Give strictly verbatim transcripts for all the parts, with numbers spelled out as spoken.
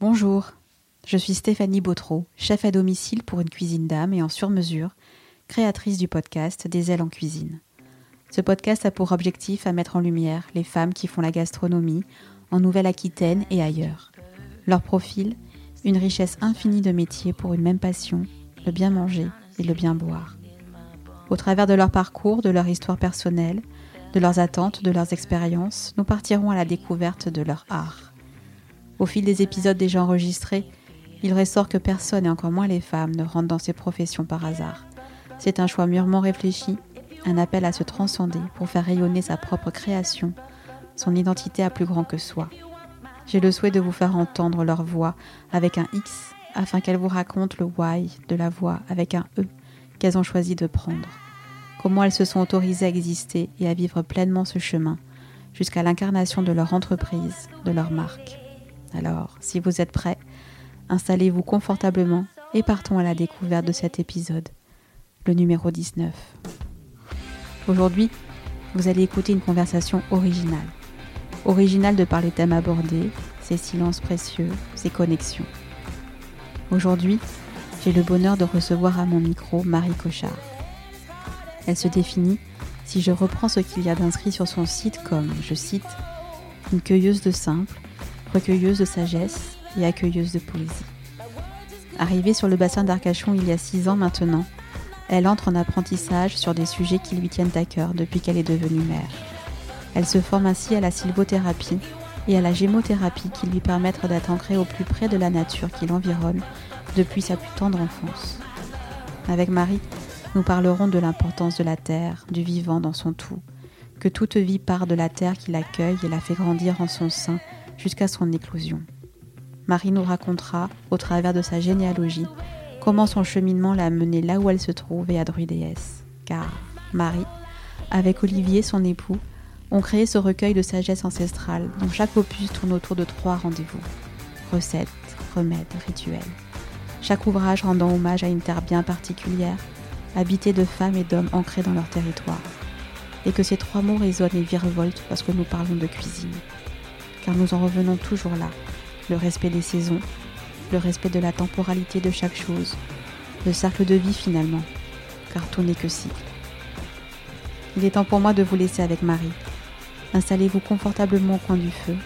Bonjour, je suis Stéphanie Bautreau, chef à domicile pour une cuisine d'âme et en sur-mesure, créatrice du podcast Des Ailes en Cuisine. Ce podcast a pour objectif à mettre en lumière les femmes qui font la gastronomie en Nouvelle-Aquitaine et ailleurs. Leur profil, une richesse infinie de métiers pour une même passion, le bien manger et le bien boire. Au travers de leur parcours, de leur histoire personnelle, de leurs attentes, de leurs expériences, nous partirons à la découverte de leur art. Au fil des épisodes déjà enregistrés, il ressort que personne et encore moins les femmes ne rentrent dans ces professions par hasard. C'est un choix mûrement réfléchi, un appel à se transcender pour faire rayonner sa propre création, son identité à plus grand que soi. J'ai le souhait de vous faire entendre leur voix avec un X, afin qu'elles vous racontent le why de la voix avec un E qu'elles ont choisi de prendre. Comment elles se sont autorisées à exister et à vivre pleinement ce chemin, jusqu'à l'incarnation de leur entreprise, de leur marque. Alors, si vous êtes prêts, installez-vous confortablement et partons à la découverte de cet épisode, le numéro dix-neuf. Aujourd'hui, vous allez écouter une conversation originale. Originale de par les thèmes abordés, ses silences précieux, ses connexions. Aujourd'hui, j'ai le bonheur de recevoir à mon micro Marie Cochard. Elle se définit, si je reprends ce qu'il y a d'inscrit sur son site comme, je cite, « une cueilleuse de simple, recueilleuse de sagesse et accueilleuse de poésie ». Arrivée sur le bassin d'Arcachon il y a six ans maintenant, elle entre en apprentissage sur des sujets qui lui tiennent à cœur depuis qu'elle est devenue mère. Elle se forme ainsi à la sylvothérapie et à la gémothérapie qui lui permettent d'être ancrée au plus près de la nature qui l'environne depuis sa plus tendre enfance. Avec Marie, nous parlerons de l'importance de la terre, du vivant dans son tout, que toute vie part de la terre qui l'accueille et la fait grandir en son sein jusqu'à son éclosion. Marie nous racontera, au travers de sa généalogie, comment son cheminement l'a menée là où elle se trouve et à Druides, car Marie, avec Olivier, son époux, ont créé ce recueil de sagesse ancestrale dont chaque opus tourne autour de trois rendez-vous, recettes, remèdes, rituels. Chaque ouvrage rendant hommage à une terre bien particulière, habitée de femmes et d'hommes ancrés dans leur territoire. Et que ces trois mots résonnent et virevoltent parce que nous parlons de cuisine. Car nous en revenons toujours là, le respect des saisons, le respect de la temporalité de chaque chose, le cercle de vie finalement, car tout n'est que cycle. Il est temps pour moi de vous laisser avec Marie. Installez-vous confortablement au coin du feu,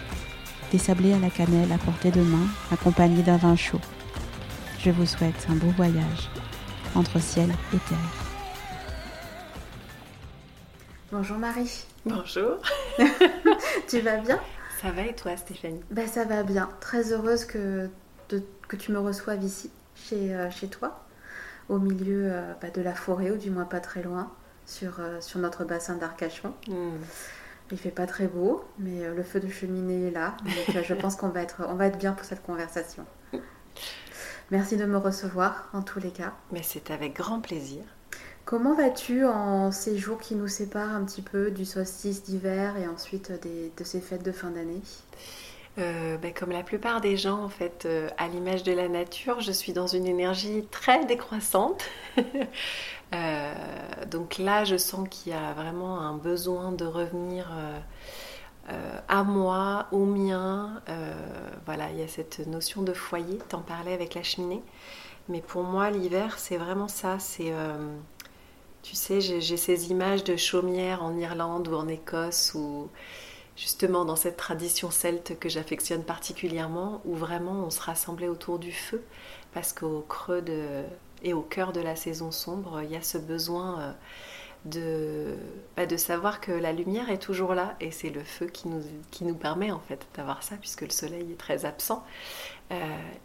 désablé à la cannelle à portée de main, accompagné d'un vin chaud. Je vous souhaite un beau voyage entre ciel et terre. Bonjour Marie. Bonjour. Tu vas bien ? Ça va et toi Stéphanie ? Ben, ça va bien. Très heureuse que, de, que tu me reçoives ici, chez, euh, chez toi, au milieu euh, bah, de la forêt, ou du moins pas très loin, sur, euh, sur notre bassin d'Arcachon. Mmh. Il fait pas très beau, mais euh, le feu de cheminée est là. Donc, euh, je pense qu'on va être, on va être bien pour cette conversation. Merci de me recevoir, en tous les cas. Mais c'est avec grand plaisir. Comment vas-tu en ces jours qui nous séparent un petit peu du solstice d'hiver et ensuite des, de ces fêtes de fin d'année ? euh, ben Comme la plupart des gens, en fait, euh, à l'image de la nature, je suis dans une énergie très décroissante. euh, donc là, je sens qu'il y a vraiment un besoin de revenir... Euh, Euh, à moi, au mien, euh, voilà, il y a cette notion de foyer, t'en parlais avec la cheminée, mais pour moi l'hiver c'est vraiment ça, c'est, euh, tu sais, j'ai, j'ai ces images de chaumières en Irlande ou en Écosse, ou justement dans cette tradition celte que j'affectionne particulièrement, où vraiment on se rassemblait autour du feu, parce qu'au creux de, et au cœur de la saison sombre, il y a ce besoin... Euh, De, bah de savoir que la lumière est toujours là et c'est le feu qui nous, qui nous permet en fait d'avoir ça puisque le soleil est très absent euh,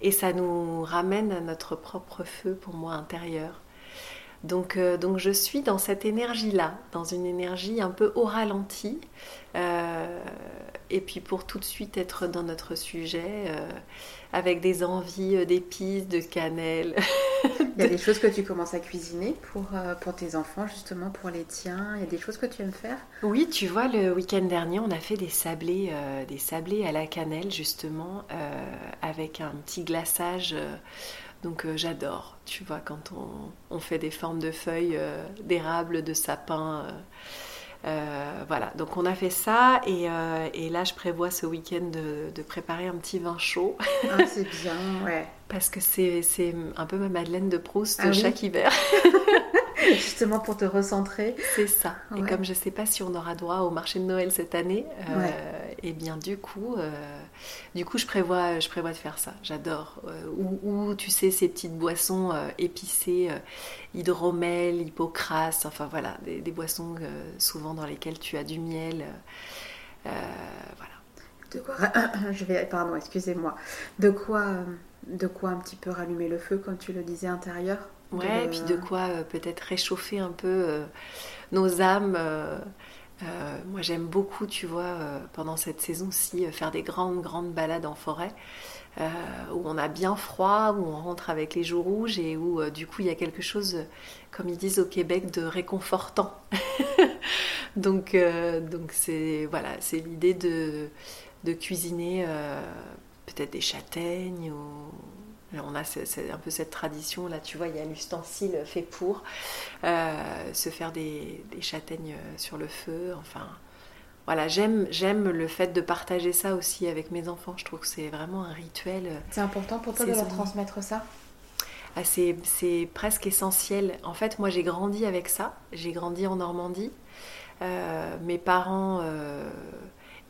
et ça nous ramène à notre propre feu pour moi intérieur donc, euh, donc je suis dans cette énergie là, dans une énergie un peu au ralenti euh, et puis pour tout de suite être dans notre sujet euh, avec des envies d'épices, de cannelle. Il y a des choses que tu commences à cuisiner pour, euh, pour tes enfants, justement, pour les tiens. Il y a des choses que tu aimes faire ? Oui, tu vois, le week-end dernier, on a fait des sablés, euh, des sablés à la cannelle, justement, euh, avec un petit glaçage. Euh, donc, euh, j'adore, tu vois, quand on, on fait des formes de feuilles, euh, d'érable, de sapin... Euh, Euh, voilà, donc on a fait ça et, euh, et là je prévois ce week-end de, de préparer un petit vin chaud. Ah, c'est bien, ouais. Parce que c'est, c'est un peu ma Madeleine de Proust ah, chaque oui. hiver. Justement pour te recentrer. C'est ça. Ouais. Et comme je ne sais pas si on aura droit au marché de Noël cette année, euh, ouais. et bien du coup, euh, du coup je prévois, je prévois de faire ça. J'adore. Euh, ou, ou tu sais ces petites boissons euh, épicées, euh, hydromel, hypocras, enfin voilà, des, des boissons euh, souvent dans lesquelles tu as du miel. Euh, euh, voilà. De quoi je vais, pardon, excusez-moi. De quoi, de quoi un petit peu rallumer le feu, comme tu le disais, intérieur. Ouais, de... et puis de quoi euh, peut-être réchauffer un peu euh, nos âmes. Euh, euh, moi, j'aime beaucoup, tu vois, euh, pendant cette saison-ci, euh, faire des grandes, grandes balades en forêt euh, où on a bien froid, où on rentre avec les joues rouges et où, euh, du coup, il y a quelque chose, comme ils disent au Québec, de réconfortant. donc, euh, donc c'est, voilà, c'est l'idée de, de cuisiner euh, peut-être des châtaignes ou... On a c'est, c'est un peu cette tradition, là tu vois, il y a l'ustensile fait pour euh, se faire des, des châtaignes sur le feu, enfin voilà, j'aime, j'aime le fait de partager ça aussi avec mes enfants, je trouve que c'est vraiment un rituel. C'est important pour toi de leur transmettre ça ? Ah, c'est, c'est presque essentiel, en fait moi j'ai grandi avec ça, j'ai grandi en Normandie, euh, mes parents, euh,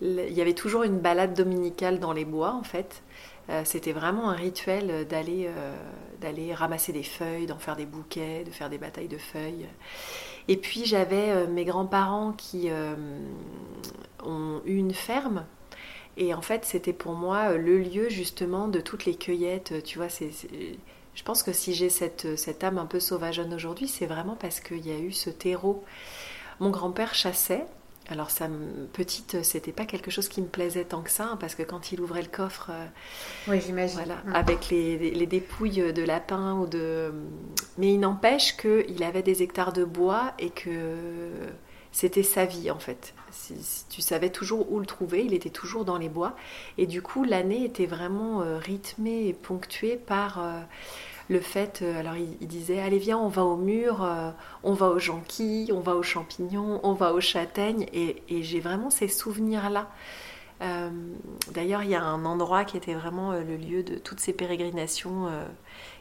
il y avait toujours une balade dominicale dans les bois en fait. Euh, c'était vraiment un rituel d'aller, euh, d'aller ramasser des feuilles, d'en faire des bouquets, de faire des batailles de feuilles. Et puis j'avais euh, mes grands-parents qui euh, ont eu une ferme. Et en fait, c'était pour moi le lieu justement de toutes les cueillettes. Tu vois, c'est, c'est... je pense que si j'ai cette, cette âme un peu sauvageonne aujourd'hui, c'est vraiment parce qu'il y a eu ce terreau. Mon grand-père chassait. Alors, ça, petite, c'était pas quelque chose qui me plaisait tant que ça, hein, parce que quand il ouvrait le coffre, euh, oui, j'imagine. Voilà, mmh. avec les, les dépouilles de lapins ou de. Mais il n'empêche qu'il avait des hectares de bois et que c'était sa vie en fait. Si, si tu savais toujours où le trouver, il était toujours dans les bois. Et du coup, l'année était vraiment euh, rythmée et ponctuée par. Euh, Le fait, alors il, il disait, allez viens, on va au mûr, euh, on va aux jonquilles, on va aux champignons, on va aux châtaignes. Et, et j'ai vraiment ces souvenirs-là. Euh, d'ailleurs, il y a un endroit qui était vraiment euh, le lieu de toutes ces pérégrinations euh,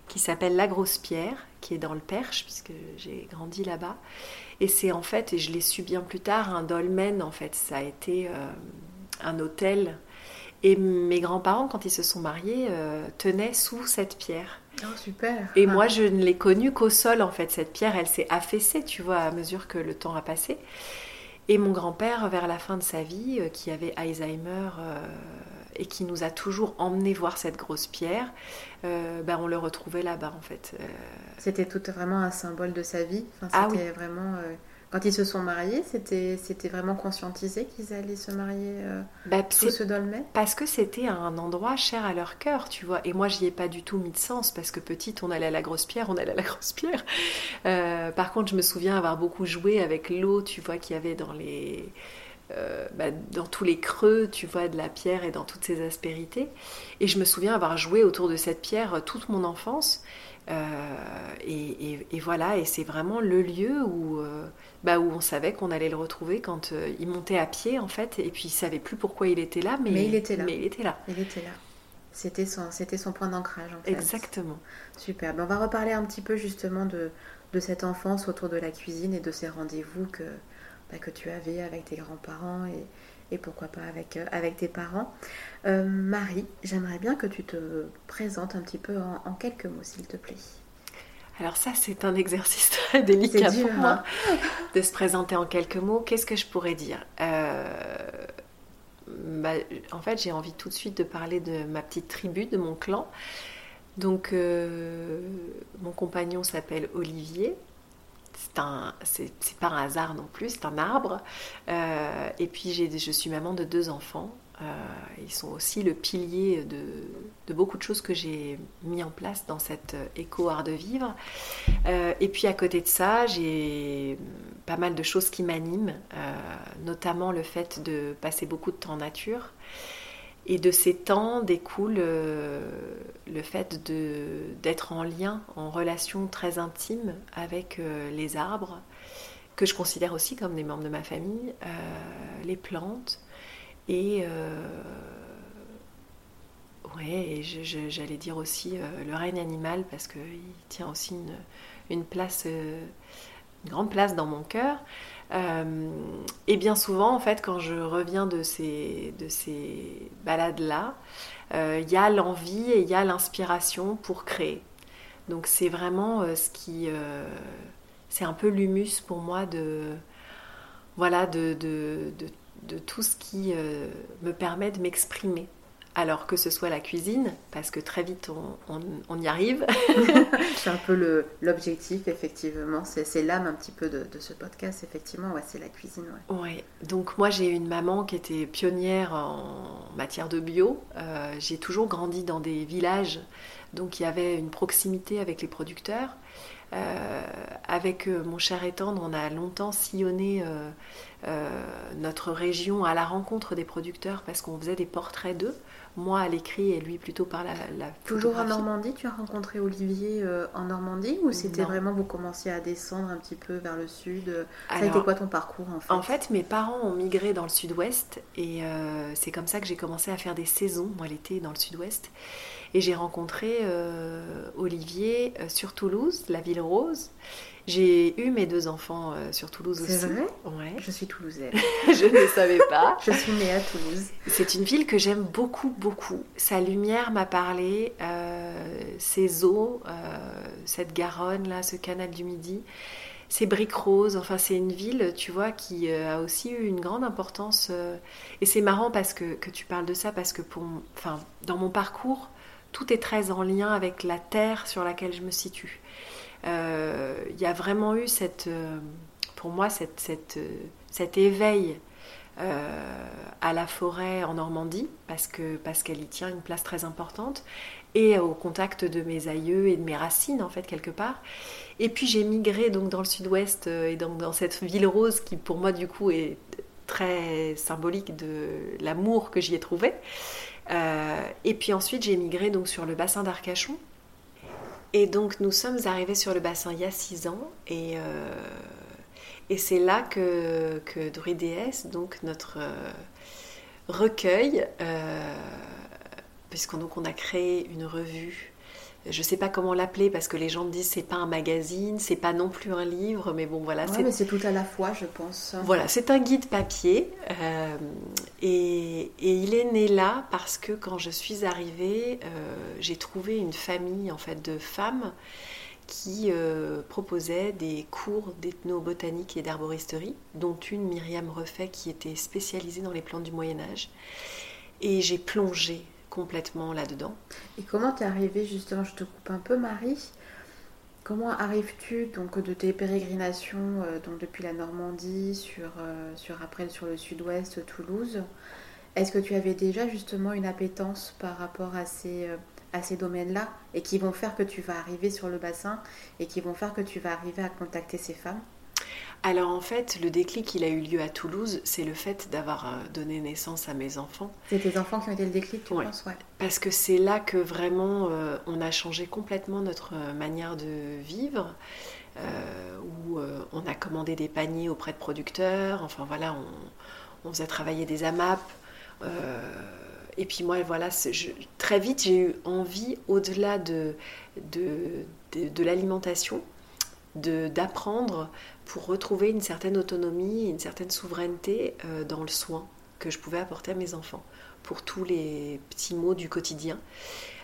qui s'appelle la Grosse-Pierre, qui est dans le Perche, puisque j'ai grandi là-bas. Et c'est en fait, et je l'ai su bien plus tard, un dolmen en fait. Ça a été euh, un hôtel. Et mes grands-parents, quand ils se sont mariés, euh, tenaient sous cette pierre. Oh, super. Et ah. moi, je ne l'ai connue qu'au sol, en fait. Cette pierre, elle s'est affaissée, tu vois, à mesure que le temps a passé. Et mon grand-père, vers la fin de sa vie, euh, qui avait Alzheimer euh, et qui nous a toujours emmenés voir cette grosse pierre, euh, ben, on le retrouvait là-bas, en fait. Euh... C'était tout vraiment un symbole de sa vie. Enfin, c'était ah, oui. vraiment... Euh... Quand ils se sont mariés, c'était, c'était vraiment conscientisé qu'ils allaient se marier euh, bah, sous ce dolmen ? Parce que c'était un endroit cher à leur cœur, tu vois. Et moi, j'y ai pas du tout mis de sens, parce que petite, on allait à la Grosse-Pierre, on allait à la Grosse-Pierre. Euh, par contre, je me souviens avoir beaucoup joué avec l'eau, tu vois, qu'il y avait dans les... Euh, bah, dans tous les creux, tu vois, de la pierre et dans toutes ses aspérités. Et je me souviens avoir joué autour de cette pierre toute mon enfance. Euh, et, et, et voilà, et c'est vraiment le lieu où, euh, bah, où on savait qu'on allait le retrouver quand euh, il montait à pied, en fait. Et puis, il ne savait plus pourquoi il était là, mais, mais il était là. Mais il était là. Il était là. C'était son, c'était son point d'ancrage, en fait. Exactement. Super. Ben, on va reparler un petit peu, justement, de, de cette enfance autour de la cuisine et de ces rendez-vous que... Bah, que tu avais avec tes grands-parents et, et pourquoi pas avec, euh, avec tes parents. Euh, Marie, j'aimerais bien que tu te présentes un petit peu en, en quelques mots, s'il te plaît. Alors ça, c'est un exercice très délicat dur, pour moi, hein, de se présenter en quelques mots. Qu'est-ce que je pourrais dire ? euh, bah, En fait, j'ai envie tout de suite de parler de ma petite tribu, de mon clan. Donc, euh, mon compagnon s'appelle Olivier. C'est, un, c'est, c'est pas un hasard non plus, c'est un arbre. Euh, et puis, j'ai, je suis maman de deux enfants. Euh, ils sont aussi le pilier de, de beaucoup de choses que j'ai mis en place dans cette éco-art de vivre. Euh, et puis, à côté de ça, j'ai pas mal de choses qui m'animent, euh, notamment le fait de passer beaucoup de temps en nature. Et de ces temps découle euh, le fait de, d'être en lien, en relation très intime avec euh, les arbres, que je considère aussi comme des membres de ma famille, euh, les plantes, et euh, ouais, et je, je, j'allais dire aussi euh, le règne animal, parce qu'il tient aussi une, une place, euh, une grande place dans mon cœur. Euh, et bien souvent, en fait, quand je reviens de ces, de ces balades-là, il euh, y a l'envie et il y a l'inspiration pour créer. Donc c'est vraiment euh, ce qui... Euh, c'est un peu l'humus pour moi de, voilà, de, de, de, de tout ce qui euh, me permet de m'exprimer. Alors que ce soit la cuisine, parce que très vite on, on, on y arrive. C'est un peu le, l'objectif, effectivement. C'est, c'est l'âme un petit peu de, de ce podcast, effectivement. Ouais, c'est la cuisine. Ouais. Ouais. Donc moi, j'ai une maman qui était pionnière en matière de bio. Euh, j'ai toujours grandi dans des villages, donc il y avait une proximité avec les producteurs. Euh, avec euh, mon cher et tendre, on a longtemps sillonné euh, euh, notre région à la rencontre des producteurs, parce qu'on faisait des portraits d'eux, moi à l'écrit et lui plutôt par la, la Toujours photographie. En Normandie, tu as rencontré Olivier euh, en Normandie, ou c'était non. Vraiment vous commenciez à descendre un petit peu vers le sud? Alors, ça a été quoi ton parcours en fait? En fait, mes parents ont migré dans le sud-ouest, et euh, c'est comme ça que j'ai commencé à faire des saisons, moi l'été dans le sud-ouest. Et j'ai rencontré euh, Olivier euh, sur Toulouse, la ville rose. J'ai eu mes deux enfants euh, sur Toulouse aussi. C'est vrai ? Ouais. Je suis toulousaine. Je ne savais pas. Je suis née à Toulouse. C'est une ville que j'aime beaucoup, beaucoup. Sa lumière m'a parlé, euh, ses eaux, euh, cette Garonne, là, ce canal du Midi, ces briques roses. Enfin, c'est une ville, tu vois, qui euh, a aussi eu une grande importance. Euh, et c'est marrant parce que, que tu parles de ça, parce que pour, enfin, dans mon parcours, tout est très en lien avec la terre sur laquelle je me situe. Euh, y a vraiment eu cette, euh, pour moi cette, cette, euh, cet éveil euh, à la forêt en Normandie, parce, que, parce qu'elle y tient une place très importante, et au contact de mes aïeux et de mes racines, en fait, quelque part. Et puis j'ai migré donc, dans le sud-ouest, euh, et donc, dans cette ville rose qui, pour moi, du coup, est très symbolique de l'amour que j'y ai trouvé. Euh, et puis ensuite j'ai migré donc sur le bassin d'Arcachon, et donc nous sommes arrivés sur le bassin il y a six ans, et, euh, et c'est là que, que Druides, donc notre euh, recueil, euh, puisqu'on donc on a créé une revue, je sais pas comment l'appeler parce que les gens me disent c'est pas un magazine, c'est pas non plus un livre, mais bon voilà. Ouais, c'est... mais c'est tout à la fois, je pense. Voilà, c'est un guide papier, euh, et, et il est né là parce que quand je suis arrivée, euh, j'ai trouvé une famille en fait de femmes qui euh, proposaient des cours d'ethnobotanique et d'herboristerie, dont une Myriam Refait qui était spécialisée dans les plantes du Moyen-Âge, et j'ai plongé complètement là-dedans. Et comment t'es arrivée, justement, je te coupe un peu Marie, comment arrives-tu donc de tes pérégrinations euh, donc depuis la Normandie sur, euh, sur, après, sur le sud-ouest, Toulouse? Est-ce que tu avais déjà justement une appétence par rapport à ces, euh, à ces domaines-là, et qui vont faire que tu vas arriver sur le bassin, et qui vont faire que tu vas arriver à contacter ces femmes? Alors en fait, le déclic il a eu lieu à Toulouse, c'est le fait d'avoir donné naissance à mes enfants. C'est tes enfants qui ont été le déclic, tu ouais. penses? Ouais. Parce que c'est là que vraiment euh, on a changé complètement notre manière de vivre, euh, où euh, on a commandé des paniers auprès de producteurs, enfin voilà, on, on faisait travailler des AMAP. Euh, et puis moi, voilà, je, très vite j'ai eu envie, au-delà de, de, de, de l'alimentation, de, d'apprendre pour retrouver une certaine autonomie, une certaine souveraineté euh, dans le soin que je pouvais apporter à mes enfants, pour tous les petits maux du quotidien.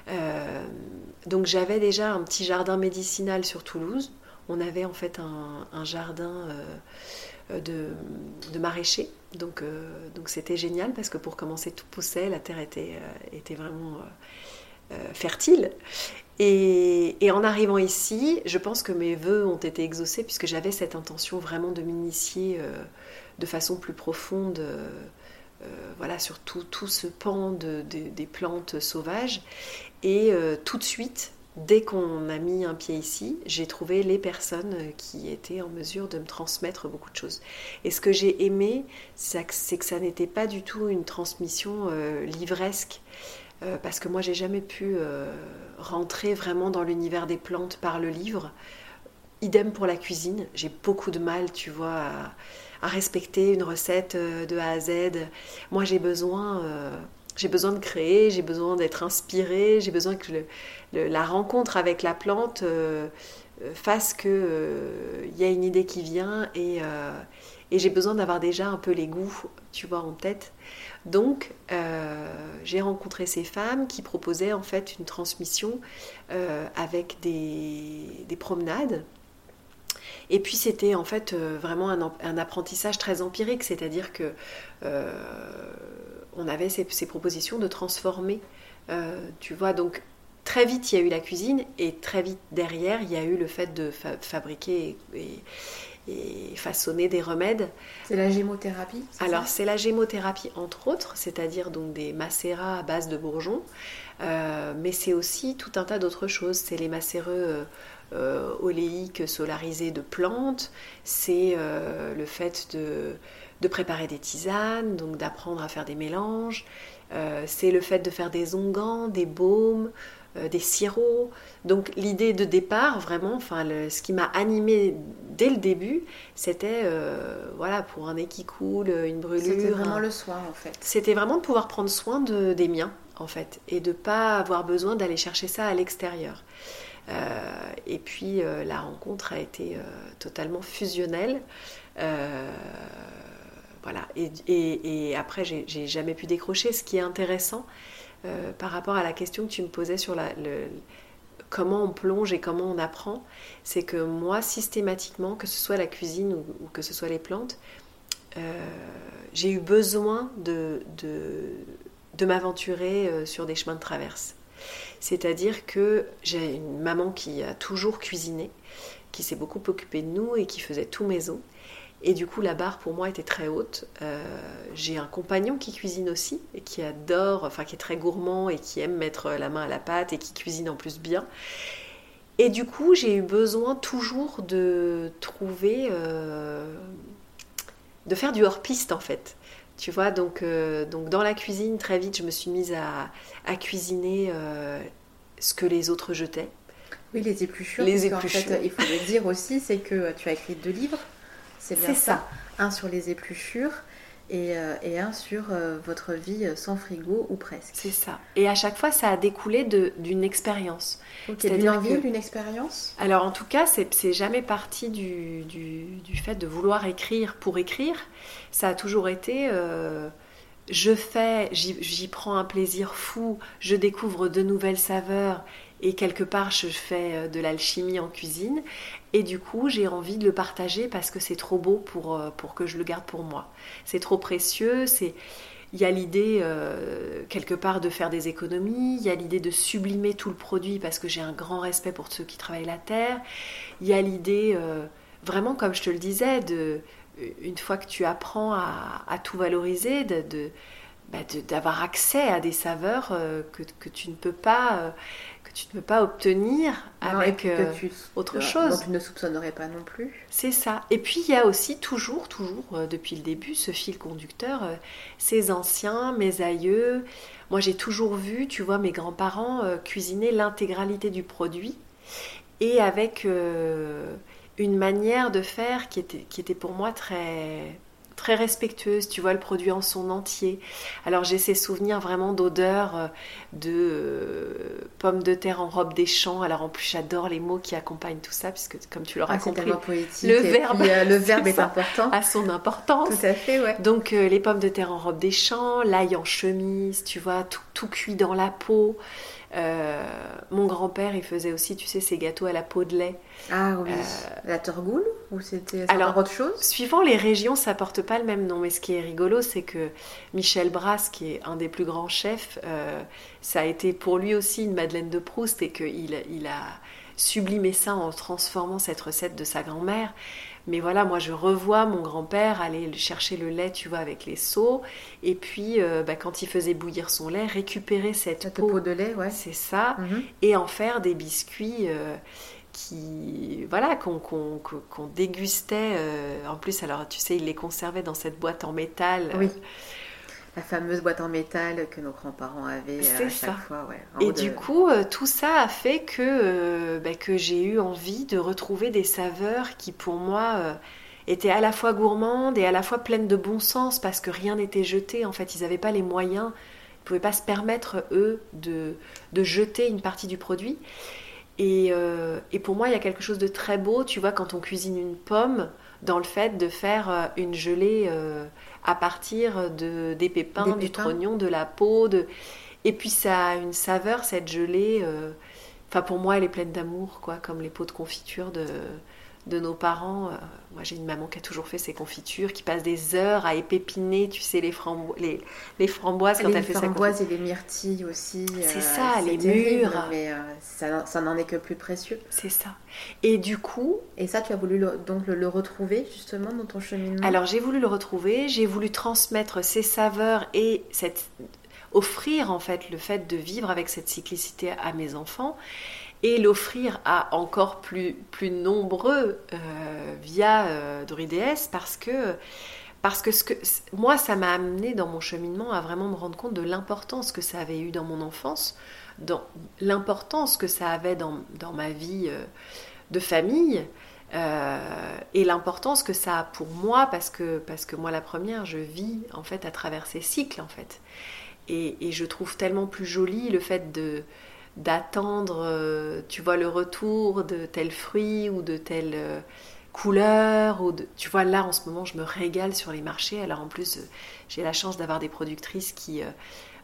Euh, donc j'avais déjà un petit jardin médicinal sur Toulouse. On avait en fait un, un jardin euh, de, de maraîchers. Donc, euh, donc c'était génial parce que pour commencer, tout poussait, la terre était, euh, était vraiment... Euh, fertile. Et, et en arrivant ici, je pense que mes vœux ont été exaucés, puisque j'avais cette intention vraiment de m'initier euh, de façon plus profonde euh, euh, voilà, sur tout, tout ce pan de, de, des plantes sauvages. Et euh, tout de suite, dès qu'on a mis un pied ici, j'ai trouvé les personnes qui étaient en mesure de me transmettre beaucoup de choses. Et ce que j'ai aimé, c'est que ça n'était pas du tout une transmission euh, livresque, parce que moi j'ai jamais pu euh, rentrer vraiment dans l'univers des plantes par le livre. Idem pour la cuisine, j'ai beaucoup de mal, tu vois, à, à respecter une recette de A à Z. Moi, j'ai besoin, euh, j'ai besoin de créer, j'ai besoin d'être inspirée, j'ai besoin que le, le, la rencontre avec la plante euh, fasse que euh, y a une idée qui vient et, euh, et j'ai besoin d'avoir déjà un peu les goûts, tu vois, en tête. Donc, euh, j'ai rencontré ces femmes qui proposaient en fait une transmission euh, avec des, des promenades. Et puis c'était en fait euh, vraiment un, un apprentissage très empirique, c'est-à-dire que euh, on avait ces, ces propositions de transformer, euh, tu vois. Donc très vite il y a eu la cuisine et très vite derrière il y a eu le fait de fa- fabriquer et, et, et façonner des remèdes. C'est la gémothérapie. C'est Alors c'est la gémothérapie entre autres, c'est-à-dire donc des macérats à base de bourgeons, euh, mais c'est aussi tout un tas d'autres choses. C'est les macéreux euh, Euh, oléique solarisé de plantes, c'est euh, le fait de, de préparer des tisanes, donc d'apprendre à faire des mélanges, euh, c'est le fait de faire des onguents, des baumes, euh, des sirops. Donc l'idée de départ, vraiment, enfin, le, ce qui m'a animée dès le début, c'était euh, voilà, pour un nez qui coule, une brûlure. C'était vraiment un... le soin en fait. C'était vraiment de pouvoir prendre soin de, des miens en fait, et de ne pas avoir besoin d'aller chercher ça à l'extérieur. Euh, et puis euh, la rencontre a été euh, totalement fusionnelle, euh, voilà. Et, et, et après, j'ai, j'ai jamais pu décrocher. Ce qui est intéressant euh, par rapport à la question que tu me posais sur la, le, comment on plonge et comment on apprend, c'est que moi, systématiquement, que ce soit la cuisine ou, ou que ce soit les plantes, euh, j'ai eu besoin de, de, de m'aventurer euh, sur des chemins de traverse. C'est-à-dire que j'ai une maman qui a toujours cuisiné, qui s'est beaucoup occupée de nous et qui faisait tout maison. Et du coup, la barre pour moi était très haute. Euh, j'ai un compagnon qui cuisine aussi et qui adore, enfin qui est très gourmand et qui aime mettre la main à la pâte et qui cuisine en plus bien. Et du coup, j'ai eu besoin toujours de trouver, euh, de faire du hors-piste en fait. Tu vois, donc, euh, donc dans la cuisine, très vite, je me suis mise à, à cuisiner euh, ce que les autres jetaient. Oui, les épluchures. Les épluchures. En fait, il faut le dire aussi, c'est que tu as écrit deux livres, c'est bien c'est ça. ça. Un sur les épluchures et, euh, et un sur euh, votre vie sans frigo ou presque. C'est ça. Et à chaque fois, ça a découlé de, d'une expérience. Okay, d'une envie ou d'une expérience ? Alors en tout cas, c'est, c'est jamais parti du, du, du fait de vouloir écrire pour écrire. Ça a toujours été, euh, je fais, j'y, j'y prends un plaisir fou, je découvre de nouvelles saveurs et quelque part je fais de l'alchimie en cuisine et du coup j'ai envie de le partager parce que c'est trop beau pour, pour que je le garde pour moi. C'est trop précieux, c'est... Il y a l'idée, euh, quelque part, de faire des économies. Il y a l'idée de sublimer tout le produit parce que j'ai un grand respect pour ceux qui travaillent la terre. Il y a l'idée, euh, vraiment, comme je te le disais, de, une fois que tu apprends à, à tout valoriser, de, de, bah de, d'avoir accès à des saveurs euh, que, que tu ne peux pas... Euh, tu ne peux pas obtenir non, avec euh, tu, autre euh, chose. Donc tu ne soupçonnerais pas non plus. C'est ça. Et puis il y a aussi toujours, toujours, euh, depuis le début, ce fil conducteur, euh, ces anciens, mes aïeux. Moi j'ai toujours vu, tu vois, mes grands-parents euh, cuisiner l'intégralité du produit et avec euh, une manière de faire qui était, qui était pour moi très... très respectueuse, tu vois, le produit en son entier. Alors j'ai ces souvenirs vraiment d'odeurs de euh, pommes de terre en robe des champs. Alors en plus j'adore les mots qui accompagnent tout ça, puisque comme tu l'auras ah, compris, poétique, le verbe, puis, euh, le verbe est ça, important, a son importance. Tout à fait, ouais. Donc euh, les pommes de terre en robe des champs, l'ail en chemise, tu vois, tout, tout cuit dans la peau. Euh, mon grand-père, il faisait aussi, tu sais, ces gâteaux à la peau de lait. Ah oui, euh, la torgoule ou c'était alors autre chose ? Suivant les régions, ça porte pas le même nom. Mais ce qui est rigolo, c'est que Michel Bras, qui est un des plus grands chefs, euh, ça a été pour lui aussi une Madeleine de Proust et qu'il il a sublimé ça en transformant cette recette de sa grand-mère. Mais voilà, moi je revois mon grand-père aller chercher le lait, tu vois, avec les seaux. Et puis, euh, bah, quand il faisait bouillir son lait, récupérer cette, cette peau, peau de lait, ouais. C'est ça, mm-hmm. Et en faire des biscuits euh, qui, voilà, qu'on, qu'on, qu'on dégustait. Euh, en plus, alors tu sais, il les conservait dans cette boîte en métal. Oui. Euh, La fameuse boîte en métal que nos grands-parents avaient c'est à ça. Chaque fois. Ouais, et de... du coup, tout ça a fait que, euh, bah, que j'ai eu envie de retrouver des saveurs qui, pour moi, euh, étaient à la fois gourmandes et à la fois pleines de bon sens parce que rien n'était jeté. En fait, ils n'avaient pas les moyens, ils ne pouvaient pas se permettre, eux, de, de jeter une partie du produit. Et, euh, et pour moi, il y a quelque chose de très beau, tu vois, quand on cuisine une pomme, dans le fait de faire une gelée... Euh, à partir de, des pépins, des du pépins. Trognon, de la peau. De... Et puis ça a une saveur, cette gelée. Euh... Enfin, pour moi, elle est pleine d'amour, quoi, comme les pots de confiture de, de nos parents. Euh... Moi, j'ai une maman qui a toujours fait ses confitures, qui passe des heures à épépiner, tu sais, les, frambo... les, les framboises quand les elle fait ça. Les framboises et les myrtilles aussi. C'est euh, ça, c'est les terrible, mûres. Mais euh, ça, ça n'en est que plus précieux. C'est ça. Et du coup... Et ça, tu as voulu le, donc le, le retrouver, justement, dans ton cheminement. Alors, j'ai voulu le retrouver. J'ai voulu transmettre ces saveurs et cette... offrir, en fait, le fait de vivre avec cette cyclicité à mes enfants. Et l'offrir à encore plus, plus nombreux euh, via euh, Druides parce que, parce que, ce que moi, ça m'a amené dans mon cheminement à vraiment me rendre compte de l'importance que ça avait eu dans mon enfance, dans l'importance que ça avait dans, dans ma vie euh, de famille euh, et l'importance que ça a pour moi parce que, parce que moi, la première, je vis en fait à travers ces cycles. En fait. Et, et je trouve tellement plus joli le fait de... d'attendre, tu vois, le retour de tel fruit ou de telle couleur. Ou de... Tu vois, là, en ce moment, je me régale sur les marchés. Alors, en plus, j'ai la chance d'avoir des productrices qui euh,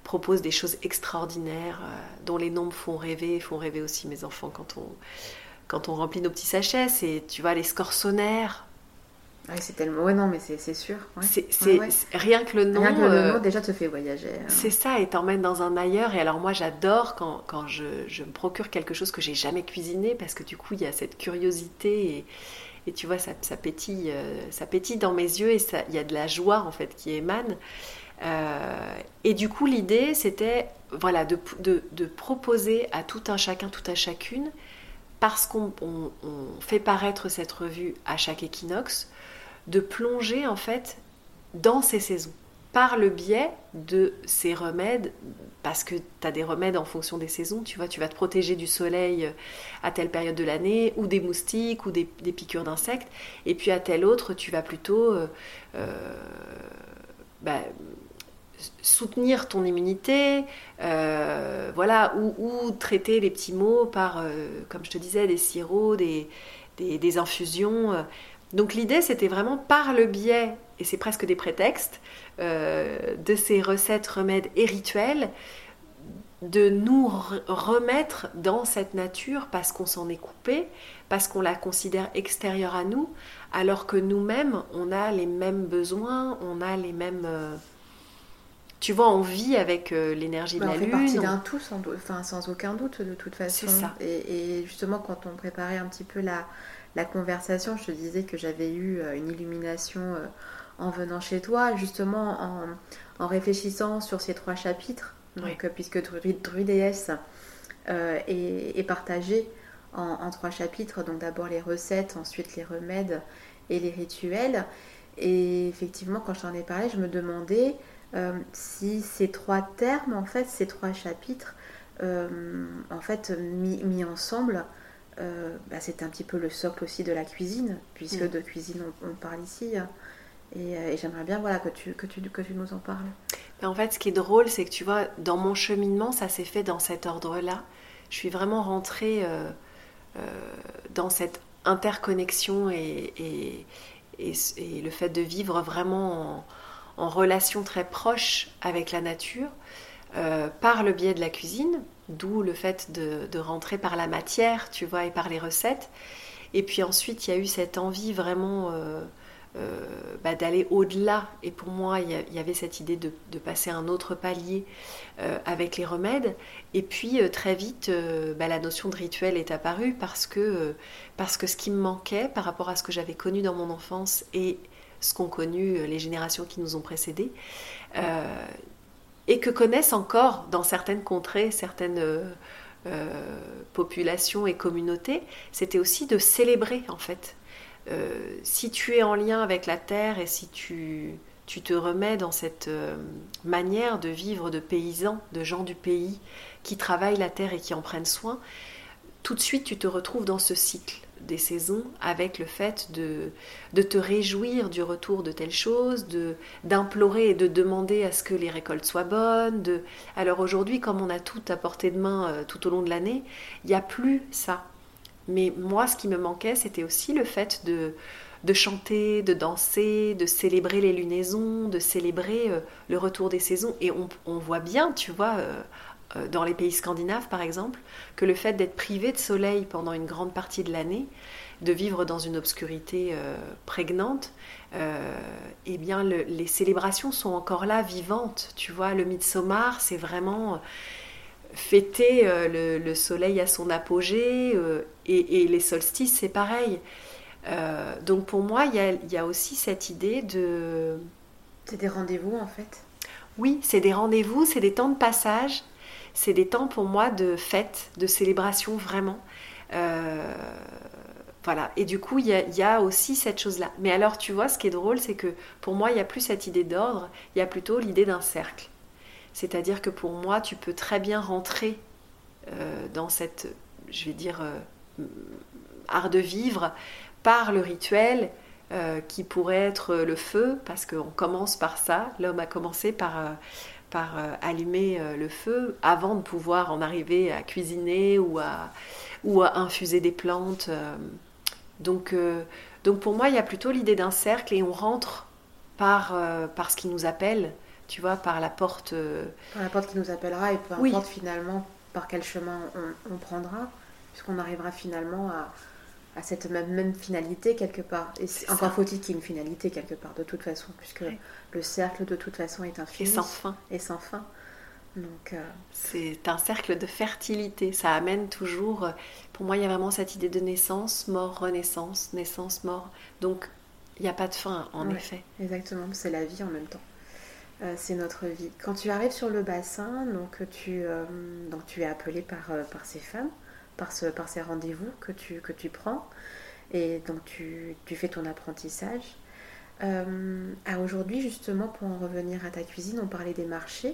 proposent des choses extraordinaires, euh, dont les noms me font rêver, font rêver aussi mes enfants quand on, quand on remplit nos petits sachets. C'est, tu vois, les scorsonnaires. Ouais, c'est tellement... Ouais, non, mais c'est, c'est sûr. Ouais. C'est, c'est... Ouais, ouais. Rien que le nom... Rien que le nom, déjà, te fait voyager. Hein. C'est ça, et t'emmène dans un ailleurs. Et alors, moi, j'adore quand, quand je, je me procure quelque chose que j'ai jamais cuisiné, parce que du coup, il y a cette curiosité, et, et tu vois, ça, ça, pétille, ça pétille dans mes yeux, et ça, il y a de la joie, en fait, qui émane. Euh, et du coup, l'idée, c'était, voilà, de, de, de proposer à tout un chacun, tout à chacune, parce qu'on on, on fait paraître cette revue à chaque équinoxe, de plonger en fait dans ces saisons, par le biais de ces remèdes, parce que tu as des remèdes en fonction des saisons, tu vois, tu vas te protéger du soleil à telle période de l'année, ou des moustiques, ou des, des piqûres d'insectes, et puis à telle autre, tu vas plutôt euh, euh, bah, soutenir ton immunité, euh, voilà, ou, ou traiter les petits maux par, euh, comme je te disais, des sirops, des, des, des infusions... Euh, Donc l'idée, c'était vraiment par le biais, et c'est presque des prétextes, euh, de ces recettes, remèdes et rituels, de nous re- remettre dans cette nature parce qu'on s'en est coupé, parce qu'on la considère extérieure à nous, alors que nous-mêmes, on a les mêmes besoins, on a les mêmes... Euh, tu vois, on vit avec euh, l'énergie de ben, la Lune. On fait partie d'un on... tout, sans, do... enfin, sans aucun doute, de toute façon. C'est ça. Et, et justement, quand on préparait un petit peu la... La conversation, je te disais que j'avais eu une illumination en venant chez toi, justement en, en réfléchissant sur ces trois chapitres, oui. Donc, puisque Druides euh, est, est partagé en, en trois chapitres, donc d'abord les recettes, ensuite les remèdes et les rituels. Et effectivement, quand je t'en ai parlé, je me demandais euh, si ces trois termes, en fait, ces trois chapitres, euh, en fait, mis, mis ensemble, Euh, bah c'est un petit peu le socle aussi de la cuisine, puisque mmh. de cuisine on, on parle ici, hein. et, et j'aimerais bien voilà, que, tu, que, tu, que tu nous en parles. Mais en fait, ce qui est drôle, c'est que tu vois, dans mon cheminement, ça s'est fait dans cet ordre-là. Je suis vraiment rentrée euh, euh, dans cette interconnexion et, et, et, et le fait de vivre vraiment en, en relation très proche avec la nature euh, par le biais de la cuisine. D'où le fait de, de rentrer par la matière, tu vois, et par les recettes. Et puis ensuite, il y a eu cette envie vraiment euh, euh, bah, d'aller au-delà. Et pour moi, il y, a, il y avait cette idée de, de passer un autre palier euh, avec les remèdes. Et puis, euh, très vite, euh, bah, la notion de rituel est apparue parce que, euh, parce que ce qui me manquait par rapport à ce que j'avais connu dans mon enfance et ce qu'ont connu les générations qui nous ont précédés, euh, et que connaissent encore dans certaines contrées, certaines euh, euh, populations et communautés, c'était aussi de célébrer en fait. Euh, si tu es en lien avec la terre et si tu, tu te remets dans cette euh, manière de vivre de paysans, de gens du pays qui travaillent la terre et qui en prennent soin, tout de suite tu te retrouves dans ce cycle des saisons avec le fait de, de te réjouir du retour de telle chose, de, d'implorer et de demander à ce que les récoltes soient bonnes. De... Alors aujourd'hui, comme on a tout à portée de main euh, tout au long de l'année, il n'y a plus ça. Mais moi, ce qui me manquait, c'était aussi le fait de, de chanter, de danser, de célébrer les lunaisons, de célébrer euh, le retour des saisons. Et on, on voit bien, tu vois... Euh, dans les pays scandinaves par exemple, que le fait d'être privé de soleil pendant une grande partie de l'année, de vivre dans une obscurité euh, prégnante, euh, eh bien le, les célébrations sont encore là, vivantes. Tu vois, le Midsommar, c'est vraiment fêter euh, le, le soleil à son apogée, euh, et, et les solstices, c'est pareil. Euh, donc pour moi, il y a, y a aussi cette idée de... C'est des rendez-vous en fait. Oui, c'est des rendez-vous, c'est des temps de passage. C'est des temps pour moi de fête, de célébration, vraiment. Euh, voilà. Et du coup, il y, y a aussi cette chose-là. Mais alors, tu vois, ce qui est drôle, c'est que pour moi, il n'y a plus cette idée d'ordre, il y a plutôt l'idée d'un cercle. C'est-à-dire que pour moi, tu peux très bien rentrer euh, dans cette, je vais dire, euh, art de vivre par le rituel euh, qui pourrait être le feu, parce qu'on commence par ça. L'homme a commencé par... Euh, par euh, allumer euh, le feu avant de pouvoir en arriver à cuisiner ou à, ou à infuser des plantes. Euh, donc, euh, donc pour moi, il y a plutôt l'idée d'un cercle et on rentre par, euh, par ce qui nous appelle, tu vois, par la porte... Euh... Par la porte qui nous appellera et peu oui. importe finalement par quel chemin on, on prendra, puisqu'on arrivera finalement à, à cette même, même finalité quelque part. Et c'est encore ça. Faut-il qu'il y ait une finalité quelque part, de toute façon, puisque... Oui. Le cercle, de toute façon, est infini. Et sans fin. Et sans fin. Donc, euh... c'est un cercle de fertilité. Ça amène toujours... Pour moi, il y a vraiment cette idée de naissance, mort, renaissance, naissance, mort. Donc, il n'y a pas de fin, en ouais, effet. Exactement. C'est la vie en même temps. Euh, c'est notre vie. Quand tu arrives sur le bassin, donc tu, euh, donc, tu es appelée par, euh, par ces femmes, par, ce, par ces rendez-vous que tu, que tu prends. Et donc, tu, tu fais ton apprentissage. Euh, à aujourd'hui, justement, pour en revenir à ta cuisine, on parlait des marchés,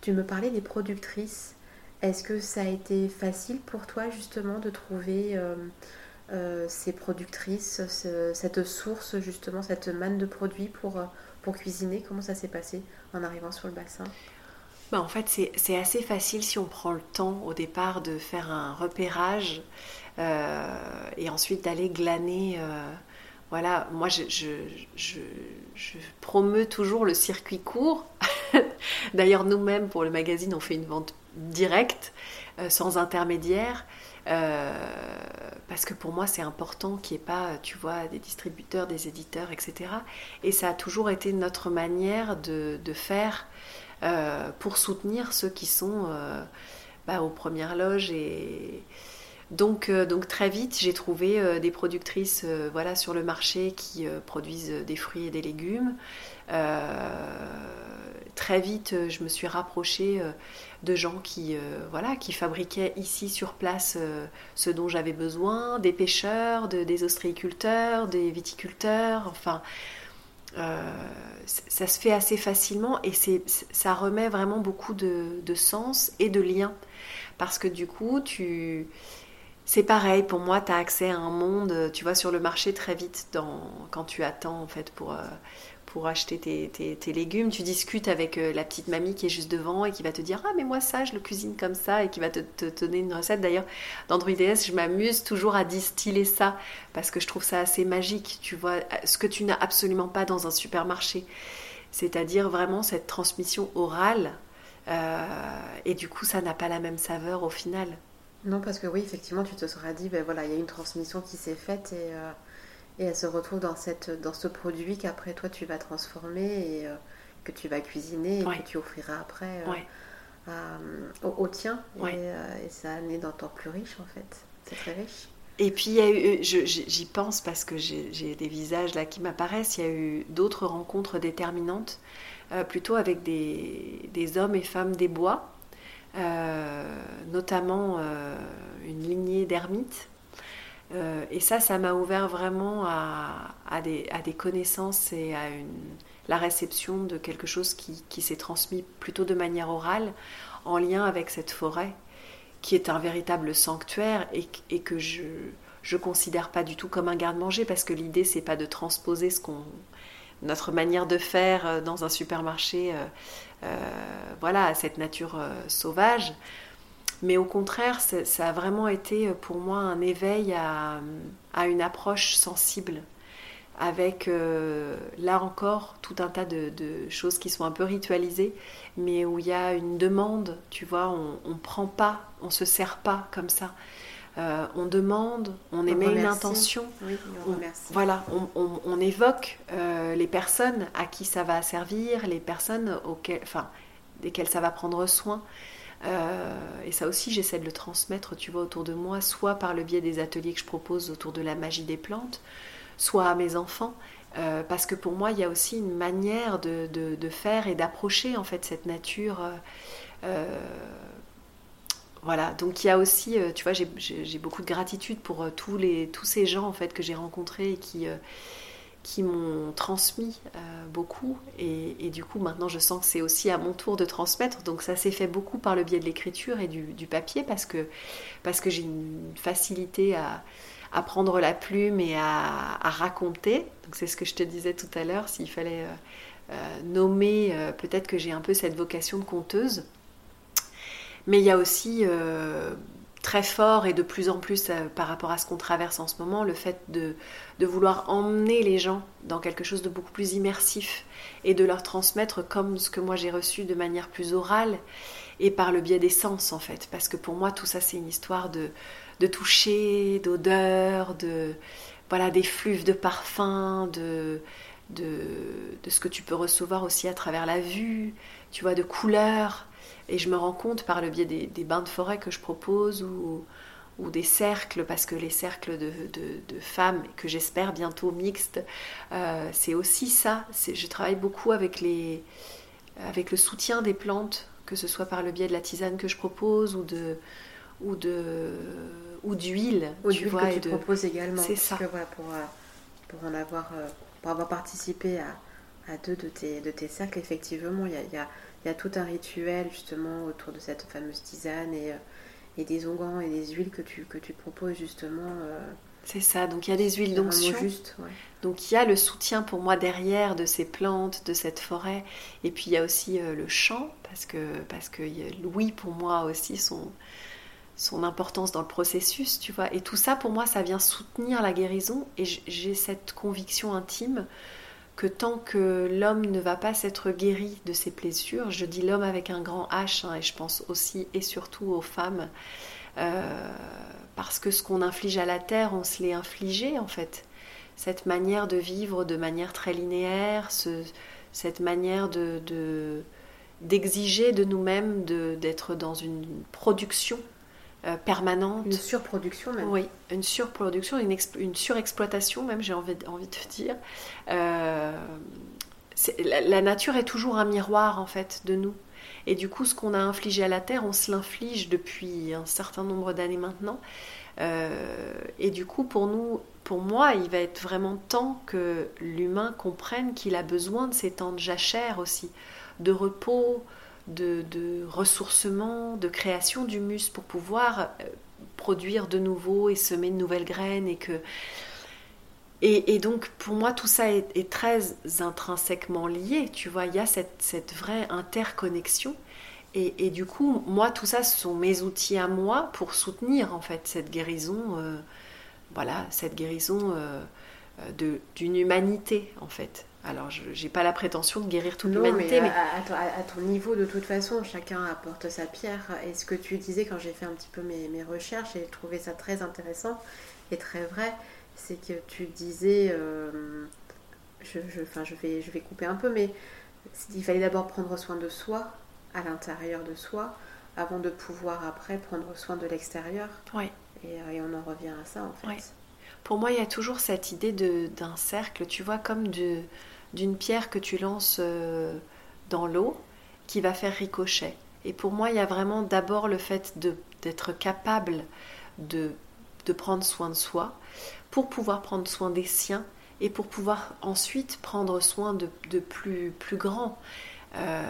tu me parlais des productrices. Est-ce que ça a été facile pour toi, justement, de trouver euh, euh, ces productrices, ce, cette source, justement, cette manne de produits pour, pour cuisiner ? Comment ça s'est passé en arrivant sur le bassin ? Bah, en fait, c'est, c'est assez facile si on prend le temps, au départ, de faire un repérage euh, et ensuite d'aller glaner... Euh, Voilà, moi je, je, je, je promeus toujours le circuit court. D'ailleurs, nous-mêmes, pour le magazine, on fait une vente directe, euh, sans intermédiaire, euh, parce que pour moi, c'est important qu'il n'y ait pas, tu vois, des distributeurs, des éditeurs, et cetera. Et ça a toujours été notre manière de, de faire euh, pour soutenir ceux qui sont euh, bah, aux premières loges et... Donc, euh, donc très vite, j'ai trouvé euh, des productrices euh, voilà, sur le marché qui euh, produisent des fruits et des légumes. Euh, très vite, je me suis rapprochée euh, de gens qui, euh, voilà, qui fabriquaient ici sur place euh, ce dont j'avais besoin, des pêcheurs, de, des ostréiculteurs, des viticulteurs. Enfin, euh, ça se fait assez facilement et c'est, ça remet vraiment beaucoup de, de sens et de lien. Parce que du coup, tu... C'est pareil, pour moi, tu as accès à un monde, tu vois, sur le marché très vite, dans, quand tu attends, en fait, pour, euh, pour acheter tes, tes, tes légumes. Tu discutes avec euh, la petite mamie qui est juste devant et qui va te dire « Ah, mais moi, ça, je le cuisine comme ça » et qui va te, te, te donner une recette. D'ailleurs, dans Druides, je m'amuse toujours à distiller ça parce que je trouve ça assez magique, tu vois, ce que tu n'as absolument pas dans un supermarché. C'est-à-dire vraiment cette transmission orale euh, et du coup, ça n'a pas la même saveur au final. Non, parce que oui, effectivement, tu te seras dit, ben voilà, il y a une transmission qui s'est faite et, euh, et elle se retrouve dans, cette, dans ce produit qu'après toi tu vas transformer et euh, que tu vas cuisiner et ouais. que tu offriras après euh, ouais. à, au, au tien. Ouais. Et, euh, et ça amène d'un temps plus riche en fait. C'est très riche. Et puis, il y a eu, je, j'y pense parce que j'ai, j'ai des visages là qui m'apparaissent, il y a eu d'autres rencontres déterminantes, euh, plutôt avec des, des hommes et femmes des bois. Euh, notamment euh, une lignée d'ermites euh, et ça ça m'a ouvert vraiment à, à, des, à des connaissances et à une, la réception de quelque chose qui, qui s'est transmis plutôt de manière orale, en lien avec cette forêt, qui est un véritable sanctuaire et, et que je je considère pas du tout comme un garde-manger, parce que l'idée, c'est pas de transposer ce qu'on, notre manière de faire dans un supermarché, euh, euh, voilà, à cette nature euh, sauvage. Mais au contraire, ça a vraiment été pour moi un éveil à, à une approche sensible, avec euh, là encore tout un tas de, de choses qui sont un peu ritualisées, mais où il y a une demande, tu vois, on, on prend pas, on se sert pas comme ça. Euh, on demande, on, on émet remercie. Une intention, oui, on, on, voilà, on, on, on évoque euh, les personnes à qui ça va servir, les personnes auxquelles, enfin, desquelles ça va prendre soin. Euh, et ça aussi, j'essaie de le transmettre, tu vois, autour de moi, soit par le biais des ateliers que je propose autour de la magie des plantes, soit à mes enfants, euh, parce que pour moi, il y a aussi une manière de, de, de faire et d'approcher en fait cette nature. Euh, Voilà, donc il y a aussi, tu vois, j'ai, j'ai beaucoup de gratitude pour tous, les, tous ces gens en fait que j'ai rencontrés et qui, qui m'ont transmis beaucoup. Et, et du coup, maintenant, je sens que c'est aussi à mon tour de transmettre. Donc ça s'est fait beaucoup par le biais de l'écriture et du, du papier, parce que, parce que j'ai une facilité à, à prendre la plume et à, à raconter. Donc c'est ce que je te disais tout à l'heure, s'il fallait euh, nommer, euh, peut-être que j'ai un peu cette vocation de conteuse. Mais il y a aussi euh, très fort et de plus en plus euh, par rapport à ce qu'on traverse en ce moment, le fait de, de vouloir emmener les gens dans quelque chose de beaucoup plus immersif et de leur transmettre comme ce que moi j'ai reçu de manière plus orale et par le biais des sens en fait. Parce que pour moi tout ça c'est une histoire de, de toucher, d'odeur, de, voilà, d'effluves de parfums, de... De, de ce que tu peux recevoir aussi à travers la vue, tu vois, de couleurs. Et je me rends compte par le biais des, des bains de forêt que je propose ou, ou des cercles, parce que les cercles de, de, de femmes, que j'espère bientôt mixtes, euh, c'est aussi ça. C'est, je travaille beaucoup avec, les, avec le soutien des plantes, que ce soit par le biais de la tisane que je propose ou de... ou, de, ou d'huile. Ou d'huile que tu de... proposes également. C'est ça. Que, voilà, pour, pour en avoir... Euh... Pour avoir participé à, à deux de tes, de tes cercles, effectivement, il y a, y, a, y a tout un rituel justement autour de cette fameuse tisane et, et des onguents et des huiles que tu, que tu proposes justement. Euh, C'est ça, donc il y a des huiles d'onction. Juste, ouais. Donc il y a le soutien pour moi derrière de ces plantes, de cette forêt. Et puis il y a aussi euh, le chant, parce que, parce que l'ouïe pour moi aussi son, son importance dans le processus, tu vois. Et tout ça, pour moi, ça vient soutenir la guérison. Et j'ai cette conviction intime que tant que l'homme ne va pas s'être guéri de ses blessures, je dis l'homme avec un grand H, hein, et je pense aussi et surtout aux femmes, euh, parce que ce qu'on inflige à la terre, on se l'est infligé, en fait. Cette manière de vivre de manière très linéaire, ce, cette manière de, de, d'exiger de nous-mêmes de, d'être dans une production Euh, permanente. Une surproduction même. Oui, une surproduction, une, exp- une surexploitation même, j'ai envie, envie de te dire. Euh, c'est, la, la nature est toujours un miroir en fait de nous. Et du coup, ce qu'on a infligé à la Terre, on se l'inflige depuis un certain nombre d'années maintenant. Euh, et du coup, pour nous, pour moi, il va être vraiment temps que l'humain comprenne qu'il a besoin de ces temps de jachère aussi, de repos, De, de ressourcement, de création d'humus pour pouvoir produire de nouveau et semer de nouvelles graines. Et, que... et, et donc, pour moi, tout ça est, est très intrinsèquement lié. Tu vois, il y a cette, cette vraie interconnexion. Et, et du coup, moi, tout ça, ce sont mes outils à moi pour soutenir, en fait, cette guérison, euh, voilà, cette guérison euh, de, d'une humanité, en fait. Alors, je n'ai pas la prétention de guérir toute non, l'humanité. Mais, mais... À, à, à ton niveau, de toute façon, chacun apporte sa pierre. Et ce que tu disais quand j'ai fait un petit peu mes, mes recherches, et j'ai trouvé ça très intéressant et très vrai, c'est que tu disais... Euh, je, je, enfin, je, vais, je vais couper un peu, mais il fallait d'abord prendre soin de soi, à l'intérieur de soi, avant de pouvoir après prendre soin de l'extérieur. Oui. Et, et on en revient à ça, en fait. Oui. Pour moi, il y a toujours cette idée de, d'un cercle, tu vois, comme de, d'une pierre que tu lances euh, dans l'eau qui va faire ricochet. Et pour moi, il y a vraiment d'abord le fait de, d'être capable de, de prendre soin de soi pour pouvoir prendre soin des siens et pour pouvoir ensuite prendre soin de, de plus, plus grands. Euh,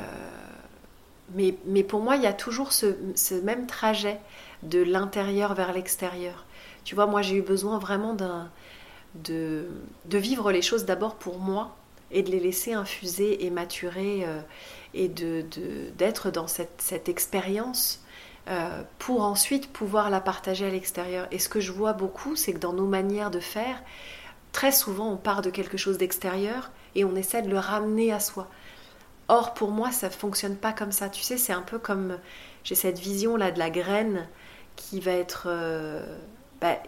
mais, mais pour moi, il y a toujours ce, ce même trajet de l'intérieur vers l'extérieur. Tu vois, moi, j'ai eu besoin vraiment d'un, de, de vivre les choses d'abord pour moi et de les laisser infuser et maturer euh, et de, de, d'être dans cette, cette expérience euh, pour ensuite pouvoir la partager à l'extérieur. Et ce que je vois beaucoup, c'est que dans nos manières de faire, très souvent, on part de quelque chose d'extérieur et on essaie de le ramener à soi. Or, pour moi, ça ne fonctionne pas comme ça. Tu sais, c'est un peu comme... J'ai cette vision-là de la graine qui va être... Euh, bah,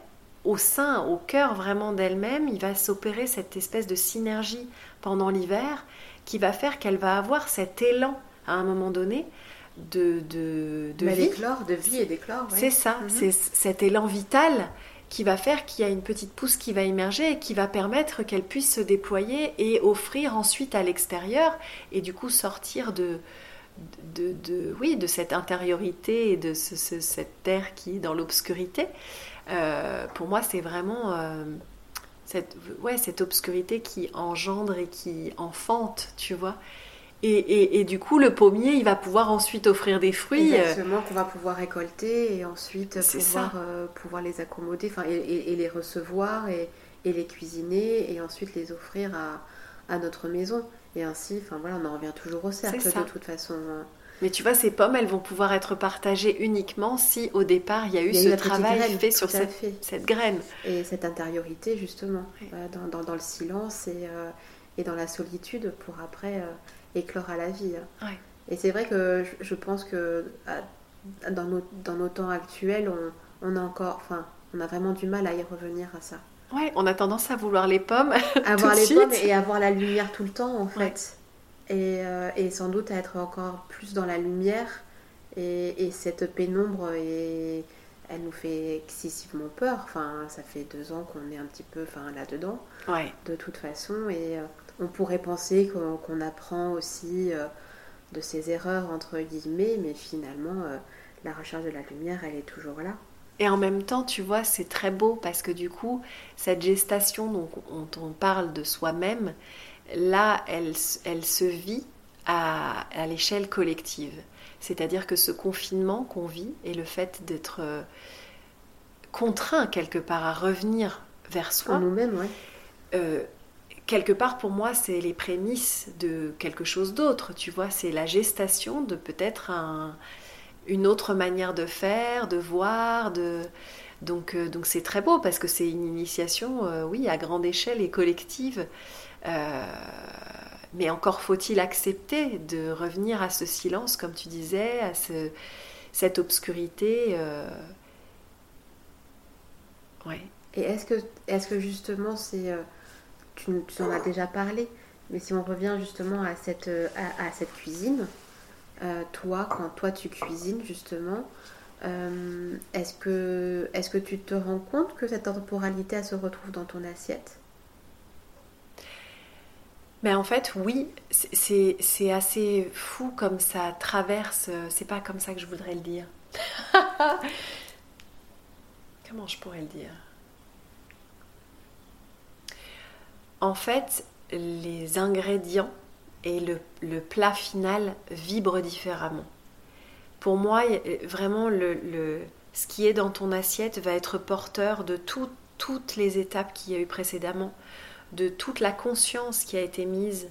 au sein, au cœur vraiment d'elle-même, il va s'opérer cette espèce de synergie pendant l'hiver qui va faire qu'elle va avoir cet élan, à un moment donné, de, de, de vie. D'éclore, de vie et d'éclore, ouais. C'est ça, mmh. C'est cet élan vital qui va faire qu'il y a une petite pousse qui va émerger et qui va permettre qu'elle puisse se déployer et offrir ensuite à l'extérieur et du coup sortir de, de, de, oui, de cette intériorité et de ce, ce, cette terre qui est dans l'obscurité. Euh, pour moi, c'est vraiment euh, cette, ouais, cette obscurité qui engendre et qui enfante, tu vois. Et, et, et du coup, le pommier, il va pouvoir ensuite offrir des fruits. Exactement, qu'on va pouvoir récolter et ensuite pouvoir, euh, pouvoir les accommoder, enfin, et, et, et les recevoir et, et les cuisiner et ensuite les offrir à, à notre maison. Et ainsi, enfin voilà, on en revient toujours au cercle de toute façon. Mais tu vois, ces pommes, elles vont pouvoir être partagées uniquement si, au départ, il y a eu y a ce eu travail graine, fait sur cette, fait. cette graine. Et cette intériorité, justement, oui. euh, dans, dans, dans le silence et, euh, et dans la solitude pour après euh, éclore à la vie. Hein. Oui. Et c'est vrai que je, je pense que à, dans, nos, dans nos temps actuels, on, on, a encore, enfin, on a vraiment du mal à y revenir à ça. Ouais, on a tendance à vouloir les pommes Avoir les suite. pommes et avoir la lumière tout le temps, en fait. Ouais. Et, euh, et sans doute à être encore plus dans la lumière et, et cette pénombre et elle nous fait excessivement peur. Enfin, ça fait deux ans qu'on est un petit peu enfin, là-dedans ouais. de toute façon et euh, on pourrait penser qu'on, qu'on apprend aussi euh, de ses erreurs entre guillemets, mais finalement euh, la recherche de la lumière elle est toujours là. Et en même temps, tu vois, c'est très beau parce que du coup, cette gestation dont on, on parle de soi-même, là, elle, elle se vit à, à l'échelle collective. C'est-à-dire que ce confinement qu'on vit et le fait d'être euh, contraint quelque part à revenir vers soi, nous-mêmes, ouais. euh, quelque part pour moi, c'est les prémices de quelque chose d'autre. Tu vois, c'est la gestation de peut-être un, une autre manière de faire, de voir, de... Donc, euh, donc c'est très beau parce que c'est une initiation, euh, oui, à grande échelle et collective. Euh, mais encore faut-il accepter de revenir à ce silence, comme tu disais, à ce, cette obscurité. Euh... Ouais. Et est-ce que, est-ce que justement, c'est, euh, tu, tu en as déjà parlé, mais si on revient justement à cette, à, à cette cuisine, euh, toi, quand toi tu cuisines justement, euh, est-ce que, est-ce que tu te rends compte que cette temporalité elle se retrouve dans ton assiette ? Mais en fait, oui, c'est, c'est assez fou comme ça traverse... C'est pas comme ça que je voudrais le dire. Comment je pourrais le dire ? En fait, les ingrédients et le, le plat final vibrent différemment. Pour moi, vraiment, le, le, ce qui est dans ton assiette va être porteur de tout, toutes les étapes qu'il y a eu précédemment, de toute la conscience qui a été mise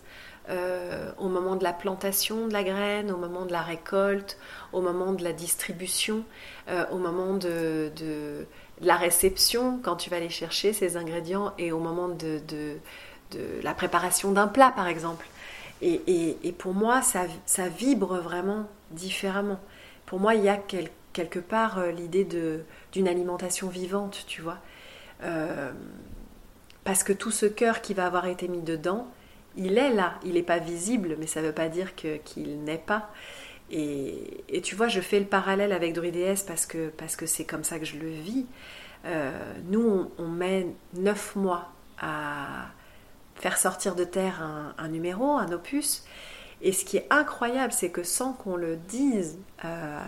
euh, au moment de la plantation de la graine, au moment de la récolte, au moment de la distribution, euh, au moment de, de, de la réception, quand tu vas aller chercher ces ingrédients, et au moment de, de, de la préparation d'un plat, par exemple. Et, et, et pour moi, ça, ça vibre vraiment différemment. Pour moi, il y a quel, quelque part euh, l'idée de, d'une alimentation vivante, tu vois. Euh, Parce que tout ce cœur qui va avoir été mis dedans, il est là, il n'est pas visible, mais ça ne veut pas dire que, qu'il n'est pas. Et, et tu vois, je fais le parallèle avec Druides parce que, parce que c'est comme ça que je le vis. Euh, nous, on, on met neuf mois à faire sortir de terre un, un numéro, un opus. Et ce qui est incroyable, c'est que sans qu'on le dise euh,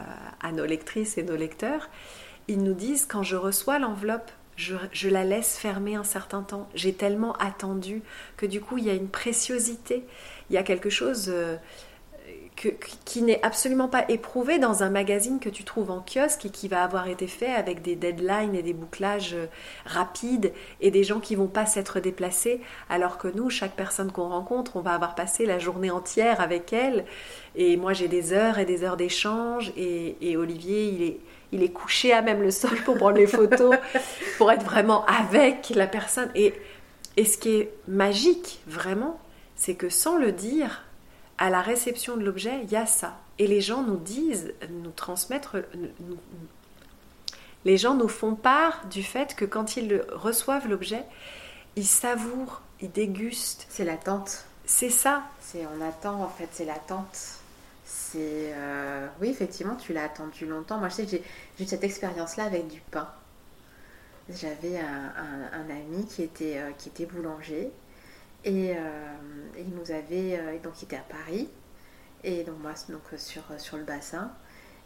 à nos lectrices et nos lecteurs, ils nous disent « quand je reçois l'enveloppe, je, je la laisse fermer un certain temps. J'ai tellement attendu que du coup, il y a une préciosité, il y a quelque chose euh, que, qui n'est absolument pas éprouvé dans un magazine que tu trouves en kiosque et qui va avoir été fait avec des deadlines et des bouclages rapides et des gens qui ne vont pas s'être déplacés, alors que nous, chaque personne qu'on rencontre, on va avoir passé la journée entière avec elle. Et moi, j'ai des heures et des heures d'échange, et, et Olivier, il est... il est couché à même le sol pour prendre les photos, pour être vraiment avec la personne. Et, et ce qui est magique, vraiment, c'est que sans le dire, à la réception de l'objet, il y a ça. Et les gens nous disent, nous transmettre... Nous, les gens nous font part du fait que quand ils reçoivent l'objet, ils savourent, ils dégustent. C'est l'attente. C'est ça. C'est, on attend, en fait, c'est l'attente. C'est euh, oui, effectivement, tu l'as attendu longtemps. Moi, je sais que j'ai, j'ai eu cette expérience-là avec du pain. J'avais un, un, un ami qui était, euh, qui était boulanger et euh, il nous avait... Euh, donc, il était à Paris et donc moi, donc, sur, sur le bassin.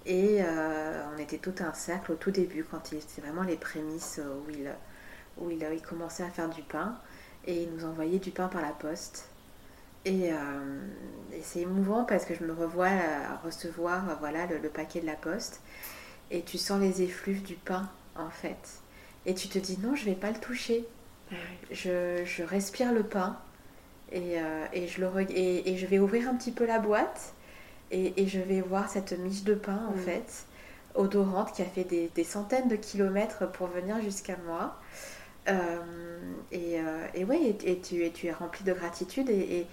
Et euh, on était tout un cercle au tout début, quand il, c'était vraiment les prémices où, il, où il, il commençait à faire du pain. Et il nous envoyait du pain par la poste. Et, euh, et c'est émouvant parce que je me revois à recevoir voilà, le, le paquet de la poste et tu sens les effluves du pain en fait. Et tu te dis non, je ne vais pas le toucher. Je, je respire le pain et, euh, et, je le re- et, et je vais ouvrir un petit peu la boîte et, et je vais voir cette miche de pain en mmh. fait, odorante, qui a fait des, des centaines de kilomètres pour venir jusqu'à moi. Euh, et, euh, et ouais, et, et, tu, et tu es rempli de gratitude et, et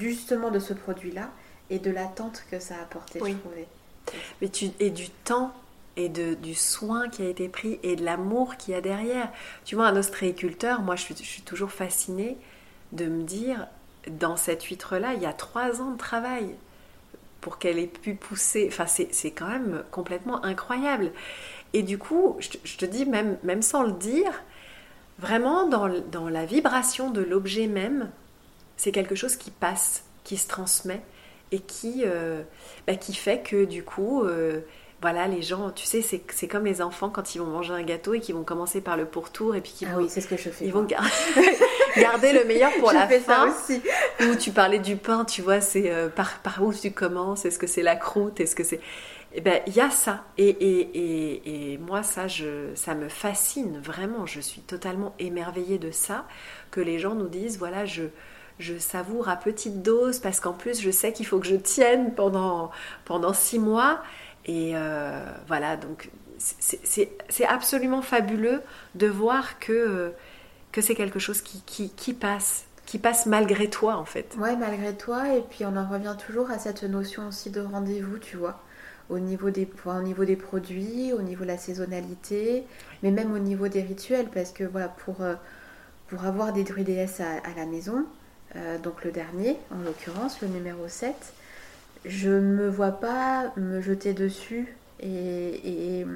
justement de ce produit-là et de l'attente que ça a apporté, oui. Je trouvais. Mais tu, et du temps et de, du soin qui a été pris et de l'amour qu'il y a derrière. Tu vois, un ostréiculteur, moi je suis, je suis toujours fascinée de me dire, dans cette huître-là, il y a trois ans de travail pour qu'elle ait pu pousser. Enfin, c'est, c'est quand même complètement incroyable. Et du coup, je te, je te dis, même, même sans le dire, vraiment dans, dans la vibration de l'objet même, c'est quelque chose qui passe, qui se transmet et qui, euh, bah, qui fait que du coup, euh, voilà, les gens, tu sais, c'est, c'est comme les enfants quand ils vont manger un gâteau et qu'ils vont commencer par le pourtour et puis qu'ils ah vont, oui, c'est ce que je fais, ils vont gar... garder le meilleur pour je la fais fin. Ça aussi. Où tu parlais du pain, tu vois, c'est euh, par, par où tu commences, est-ce que c'est la croûte, est-ce que c'est... Eh ben, il y a ça. Et, et, et, et moi, ça, je, ça me fascine vraiment. Je suis totalement émerveillée de ça, que les gens nous disent, voilà, je... Je savoure à petite dose parce qu'en plus, je sais qu'il faut que je tienne pendant, pendant six mois. Et euh, voilà, donc c'est, c'est, c'est absolument fabuleux de voir que, que c'est quelque chose qui, qui, qui passe, qui passe malgré toi en fait. Ouais, malgré toi. Et puis on en revient toujours à cette notion aussi de rendez-vous, tu vois, au niveau des, au niveau des produits, au niveau de la saisonnalité, mais même au niveau des rituels. Parce que voilà, pour, pour avoir des druides à, à la maison, Euh, donc le dernier, en l'occurrence, le numéro sept, je ne me vois pas me jeter dessus et, et,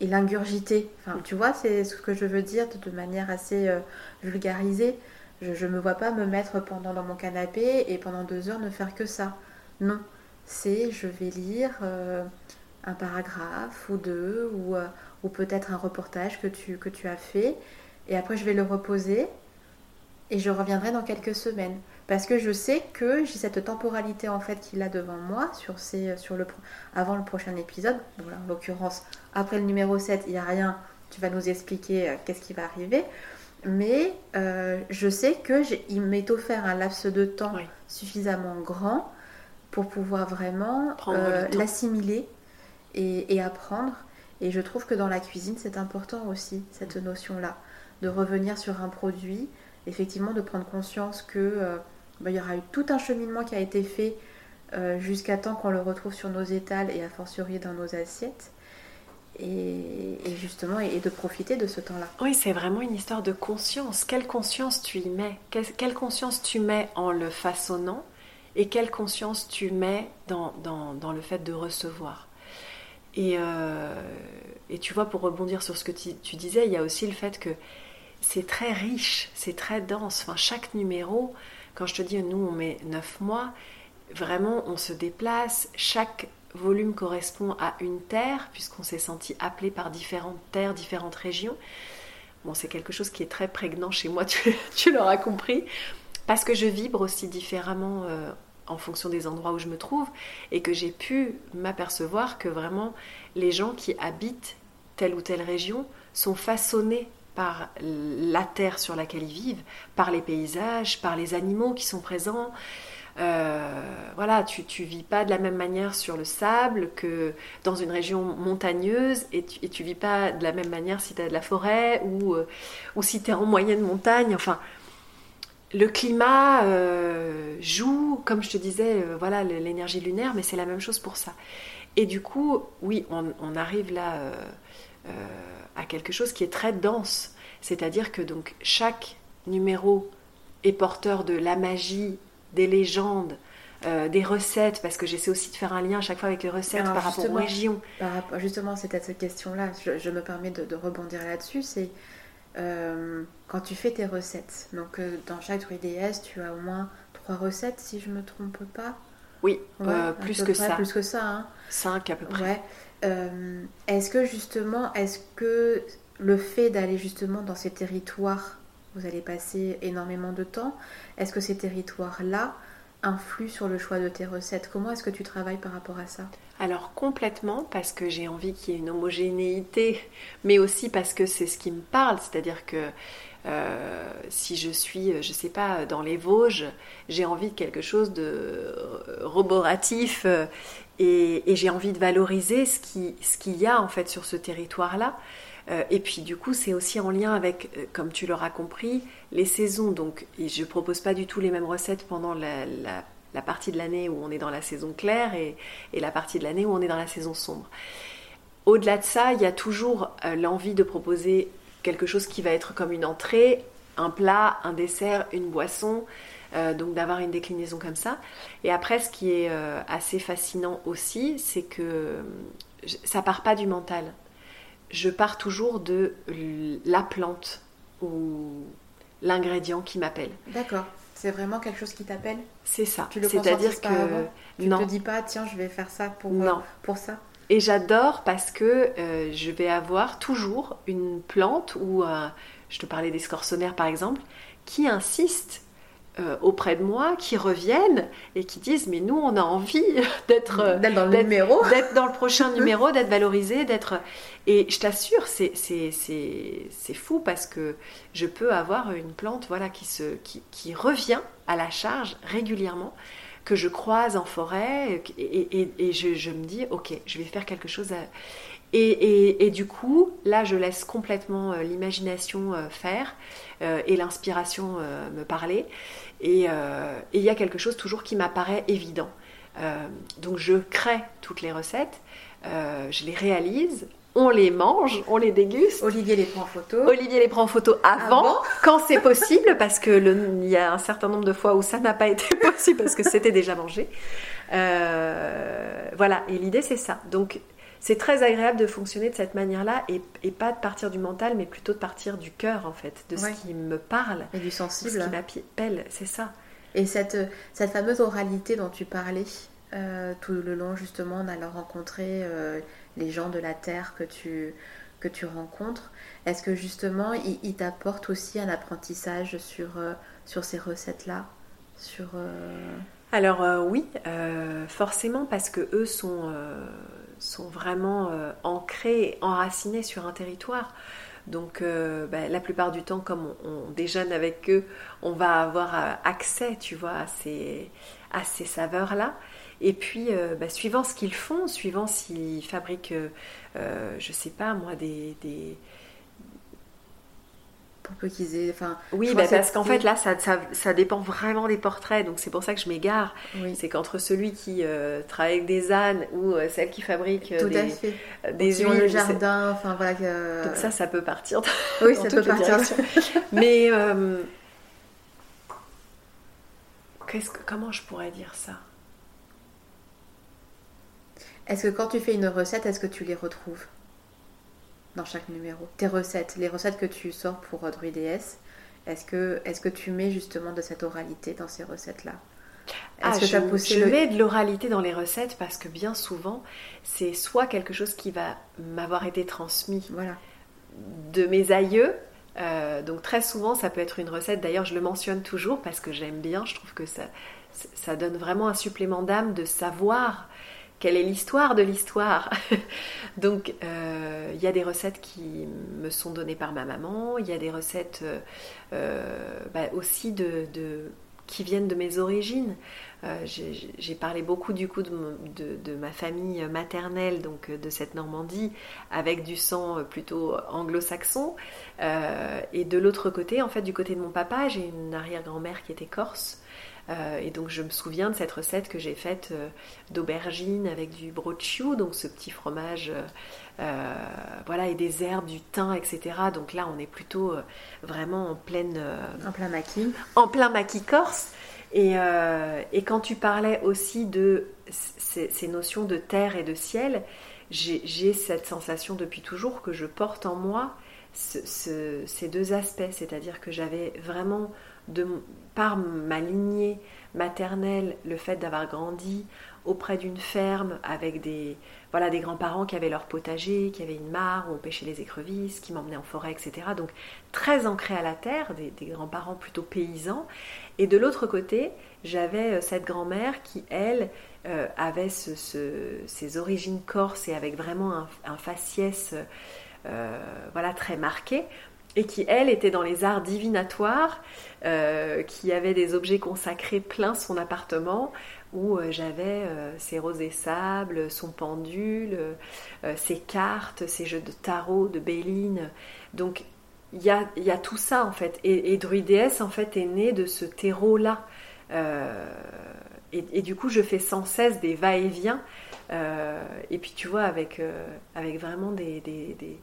et l'ingurgiter. Enfin, tu vois, c'est ce que je veux dire de manière assez euh, vulgarisée. Je ne me vois pas me mettre pendant dans mon canapé et pendant deux heures ne faire que ça. Non, c'est je vais lire euh, un paragraphe ou deux ou, euh, ou peut-être un reportage que tu, que tu as fait et après je vais le reposer. Et je reviendrai dans quelques semaines. Parce que je sais que j'ai cette temporalité en fait qu'il a devant moi sur ces, sur le, avant le prochain épisode. Donc là, en l'occurrence, après le numéro sept, il n'y a rien. Tu vas nous expliquer euh, qu'est-ce qui va arriver. Mais euh, je sais qu'il m'est offert un laps de temps oui. suffisamment grand pour pouvoir vraiment euh, l'assimiler et, et apprendre. Et je trouve que dans la cuisine, c'est important aussi, cette notion-là, de revenir sur un produit... Effectivement, de prendre conscience qu'il euh, bah, y aura eu tout un cheminement qui a été fait euh, jusqu'à temps qu'on le retrouve sur nos étals et a fortiori dans nos assiettes. Et, et justement, et, et de profiter de ce temps-là. Oui, c'est vraiment une histoire de conscience. Quelle conscience tu y mets ? Quelle, quelle conscience tu mets en le façonnant ? Et quelle conscience tu mets dans, dans, dans le fait de recevoir ? Et, euh, et tu vois, pour rebondir sur ce que tu, tu disais, il y a aussi le fait que c'est très riche, c'est très dense. Enfin, chaque numéro, quand je te dis nous on met neuf mois, vraiment on se déplace. Chaque volume correspond à une terre, puisqu'on s'est senti appelé par différentes terres, différentes régions. Bon, c'est quelque chose qui est très prégnant chez moi, tu, tu l'auras compris, parce que je vibre aussi différemment euh, en fonction des endroits où je me trouve, et que j'ai pu m'apercevoir que vraiment les gens qui habitent telle ou telle région sont façonnés par la terre sur laquelle ils vivent, par les paysages, par les animaux qui sont présents. Euh, voilà, tu ne vis pas de la même manière sur le sable que dans une région montagneuse, et tu ne vis pas de la même manière si tu as de la forêt ou, euh, ou si tu es en moyenne montagne. Enfin, le climat euh, joue, comme je te disais, euh, voilà, l'énergie lunaire, mais c'est la même chose pour ça. Et du coup, oui, on, on arrive là euh, euh, à quelque chose qui est très dense. C'est-à-dire que donc, chaque numéro est porteur de la magie, des légendes, euh, des recettes, parce que j'essaie aussi de faire un lien à chaque fois avec les recettes Alors, par rapport aux régions. Par rapport, justement, c'est à cette question-là, je, je me permets de, de rebondir là-dessus, c'est euh, quand tu fais tes recettes, donc euh, dans chaque druidéesse, tu as au moins trois recettes, si je ne me trompe pas. Oui, ouais, euh, plus, que près, plus que ça. Hein. Cinq à peu près. Ouais. Euh, est-ce que justement, est-ce que le fait d'aller justement dans ces territoires, vous allez passer énormément de temps, est-ce que ces territoires-là influent sur le choix de tes recettes? Comment est-ce que tu travailles par rapport à ça? Alors complètement, parce que j'ai envie qu'il y ait une homogénéité, mais aussi parce que c'est ce qui me parle, c'est-à-dire que Euh, si je suis, je sais pas, dans les Vosges, j'ai envie de quelque chose de roboratif euh, et, et j'ai envie de valoriser ce qui, ce qu'il y a en fait sur ce territoire-là. Euh, et puis du coup, c'est aussi en lien avec, euh, comme tu l'auras compris, les saisons. Donc, et je propose pas du tout les mêmes recettes pendant la, la, la partie de l'année où on est dans la saison claire et, et la partie de l'année où on est dans la saison sombre. Au-delà de ça, il y a toujours euh, l'envie de proposer quelque chose qui va être comme une entrée, un plat, un dessert, une boisson, euh, donc d'avoir une déclinaison comme ça. Et après, ce qui est euh, assez fascinant aussi, c'est que ça part pas du mental. Je pars toujours de la plante ou l'ingrédient qui m'appelle. D'accord. C'est vraiment quelque chose qui t'appelle ? C'est ça. Tu le conscientises pas avant ? Tu ne te dis pas, tiens, je vais faire ça pour, euh, pour ça ? Et j'adore parce que euh, je vais avoir toujours une plante ou, euh, je te parlais des scorsonnaires par exemple, qui insistent euh, auprès de moi, qui reviennent et qui disent mais nous on a envie d'être, euh, d'être dans le d'être, numéro, d'être dans le prochain numéro, d'être valorisé, d'être. Et je t'assure c'est c'est c'est c'est fou parce que je peux avoir une plante voilà qui se qui qui revient à la charge régulièrement, que je croise en forêt et, et, et je, je me dis ok, je vais faire quelque chose à... et, et, et du coup là je laisse complètement euh, l'imagination euh, faire euh, et l'inspiration euh, me parler et il euh, y a quelque chose toujours qui m'apparaît évident euh, donc je crée toutes les recettes, euh, je les réalise, on les mange, on les déguste. Olivier les prend en photo. Olivier les prend en photo avant, avant. Quand c'est possible, parce qu'il y a un certain nombre de fois où ça n'a pas été possible, parce que c'était déjà mangé. Euh, voilà, et l'idée c'est ça. Donc c'est très agréable de fonctionner de cette manière-là, et, et pas de partir du mental, mais plutôt de partir du cœur en fait, de ouais. ce qui me parle. Et du sensible. De ce qui m'appelle, c'est ça. Et cette, cette fameuse oralité dont tu parlais, euh, tout le long justement, on allait rencontrer... Euh, les gens de la terre que tu, que tu rencontres, est-ce que justement ils, ils t'apportent aussi un apprentissage sur, euh, sur ces recettes-là sur, euh... Alors euh, oui, euh, forcément parce qu'eux sont, euh, sont vraiment euh, ancrés, enracinés sur un territoire. Donc euh, bah, la plupart du temps, comme on, on déjeune avec eux, on va avoir euh, accès, tu vois, à ces, à ces saveurs-là. Et puis, euh, bah, suivant ce qu'ils font, suivant s'ils fabriquent, euh, je sais pas moi, des... des... Pour peu qu'ils aient... Enfin, oui, bah, parce qu'en fait, là, ça, ça, ça dépend vraiment des portraits. Donc, c'est pour ça que je m'égare. Oui. C'est qu'entre celui qui euh, travaille avec des ânes ou euh, celle qui fabrique euh, des, euh, des huiles... le jardin, enfin voilà... Euh... Donc ça, ça peut partir. Oui, ça peut partir. Mais... Euh... Qu'est-ce que... Comment je pourrais dire ça ? Est-ce que quand tu fais une recette, est-ce que tu les retrouves dans chaque numéro ? Tes recettes, les recettes que tu sors pour Druides, est-ce que, est-ce que tu mets justement de cette oralité dans ces recettes-là ? Est-ce ah, que tu as poussé je le... mets de l'oralité dans les recettes parce que bien souvent, c'est soit quelque chose qui va m'avoir été transmis voilà. de mes aïeux. Euh, donc très souvent, ça peut être une recette. D'ailleurs, je le mentionne toujours parce que j'aime bien. Je trouve que ça, ça donne vraiment un supplément d'âme de savoir quelle est l'histoire de l'histoire. Donc, il euh, y a des recettes qui me sont données par ma maman. Il y a des recettes euh, bah, aussi de... de qui viennent de mes origines. Euh, j'ai, j'ai parlé beaucoup du coup de, de, de ma famille maternelle, donc de cette Normandie, avec du sang plutôt anglo-saxon. Euh, et de l'autre côté, en fait, du côté de mon papa, j'ai une arrière-grand-mère qui était corse. Euh, et donc je me souviens de cette recette que j'ai faite euh, d'aubergines avec du brocciu, donc ce petit fromage, euh, euh, voilà, et des herbes, du thym, et cetera. Donc là on est plutôt euh, vraiment en pleine, euh, en plein maquis, en plein maquis corse. Et, euh, et quand tu parlais aussi de ces, ces notions de terre et de ciel, j'ai, j'ai cette sensation depuis toujours que je porte en moi ce, ce, ces deux aspects, c'est-à-dire que j'avais vraiment De, par ma lignée maternelle, le fait d'avoir grandi auprès d'une ferme avec des, voilà, des grands-parents qui avaient leur potager, qui avaient une mare où on pêchait les écrevisses, qui m'emmenaient en forêt, et cetera. Donc très ancrée à la terre, des, des grands-parents plutôt paysans. Et de l'autre côté, j'avais cette grand-mère qui, elle, euh, avait ce, ce, ses origines corses et avec vraiment un, un faciès euh, voilà, très marqué. Et qui, elle, était dans les arts divinatoires, euh, qui avait des objets consacrés plein son appartement, où euh, j'avais euh, ses roses et sables, son pendule, euh, ses cartes, ses jeux de tarot, de béline. Donc, il y a, y a tout ça, en fait. Et, et Druides, en fait, est né de ce terreau-là. Euh, et, et du coup, je fais sans cesse des va-et-vient. Euh, et puis, tu vois, avec, euh, avec vraiment des... des, des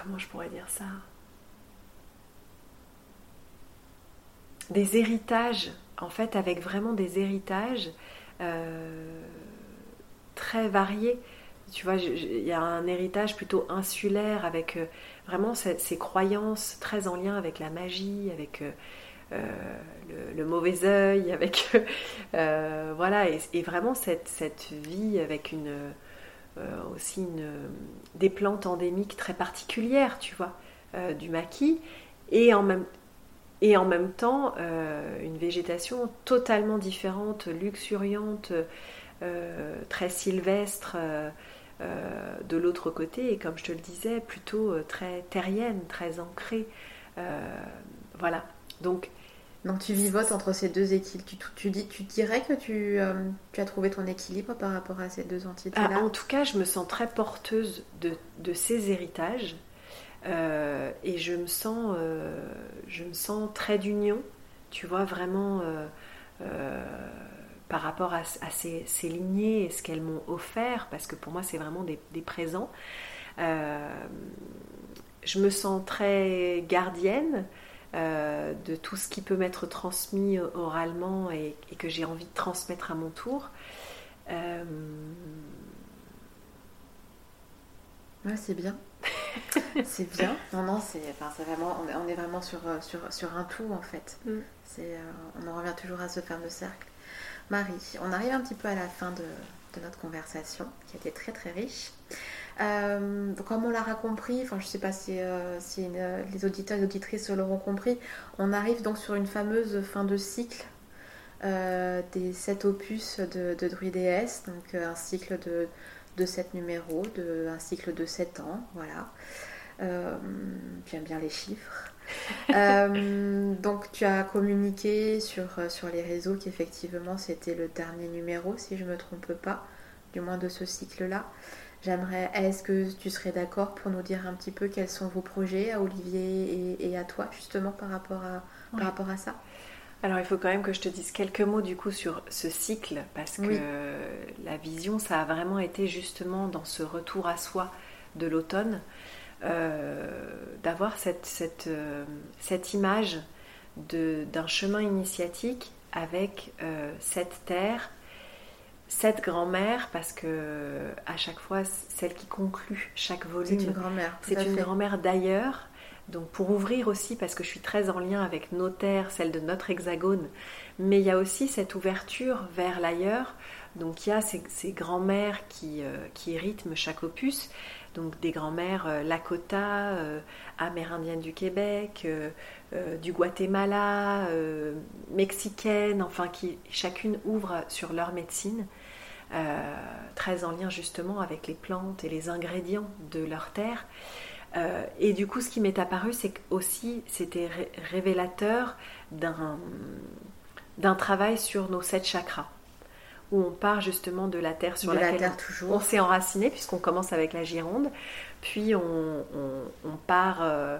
comment je pourrais dire ça ? Des héritages, en fait, avec vraiment des héritages euh, très variés. Tu vois, il y a un héritage plutôt insulaire avec euh, vraiment ces, ces croyances très en lien avec la magie, avec euh, euh, le, le mauvais œil, avec euh, voilà, et, et vraiment cette, cette vie avec une Euh, aussi une, des plantes endémiques très particulières, tu vois, euh, du maquis, et en même, et en même temps euh, une végétation totalement différente, luxuriante, euh, très sylvestre euh, euh, de l'autre côté, et comme je te le disais, plutôt euh, très terrienne, très ancrée. Euh, voilà. Donc, Donc tu vivotes entre ces deux équilibres. Tu, tu, dis, tu dirais que tu, euh, tu as trouvé ton équilibre par rapport à ces deux entités-là? Ah, en tout cas, je me sens très porteuse de, de ces héritages euh, et je me sens, euh, je me sens très d'union, tu vois, vraiment euh, euh, par rapport à, à ces, ces lignées et ce qu'elles m'ont offert, parce que pour moi, c'est vraiment des, des présents. Euh, je me sens très gardienne Euh, de tout ce qui peut m'être transmis oralement et, et que j'ai envie de transmettre à mon tour. Euh... Ouais, c'est bien. c'est bien. Non, non, c'est, enfin, c'est vraiment, on, on est vraiment sur, sur, sur un tout en fait. Mm. C'est, euh, on en revient toujours à ce fameux cercle. Marie, on arrive un petit peu à la fin de, de notre conversation qui a été très très riche. Euh, comme on l'aura compris, enfin je sais pas si, euh, si une, les auditeurs et auditrices l'auront compris, on arrive donc sur une fameuse fin de cycle euh, des sept opus de, de Druides, donc euh, un cycle de, de sept numéros, de, un cycle de sept ans, voilà. Euh, j'aime bien les chiffres. euh, donc tu as communiqué sur, sur les réseaux qu'effectivement c'était le dernier numéro, si je me trompe pas, du moins de ce cycle-là. J'aimerais, est-ce que tu serais d'accord pour nous dire un petit peu quels sont vos projets à Olivier et, et à toi justement par rapport à, oui. par rapport à ça ? Alors il faut quand même que je te dise quelques mots du coup sur ce cycle parce que oui. la vision ça a vraiment été justement dans ce retour à soi de l'automne euh, d'avoir cette, cette, euh, cette image de, d'un chemin initiatique avec euh, cette terre, cette grand-mère, parce que à chaque fois, celle qui conclut chaque volume, c'est une grand-mère, c'est une grand-mère d'ailleurs, Donc pour ouvrir aussi, parce que je suis très en lien avec nos terres, celles de notre hexagone, mais il y a aussi cette ouverture vers l'ailleurs. Donc il y a ces, ces grands-mères qui, euh, qui rythment chaque opus, donc des grands-mères euh, Lakota, euh, amérindiennes du Québec, euh, euh, du Guatemala, euh, mexicaines, enfin qui chacune ouvre sur leur médecine, euh, très en lien justement avec les plantes et les ingrédients de leur terre. Euh, et du coup, ce qui m'est apparu, c'est que aussi c'était ré- révélateur d'un, d'un travail sur nos sept chakras, où on part justement de la terre sur de laquelle la terre, on, on s'est enraciné, puisqu'on commence avec la Gironde, puis on, on, on part euh,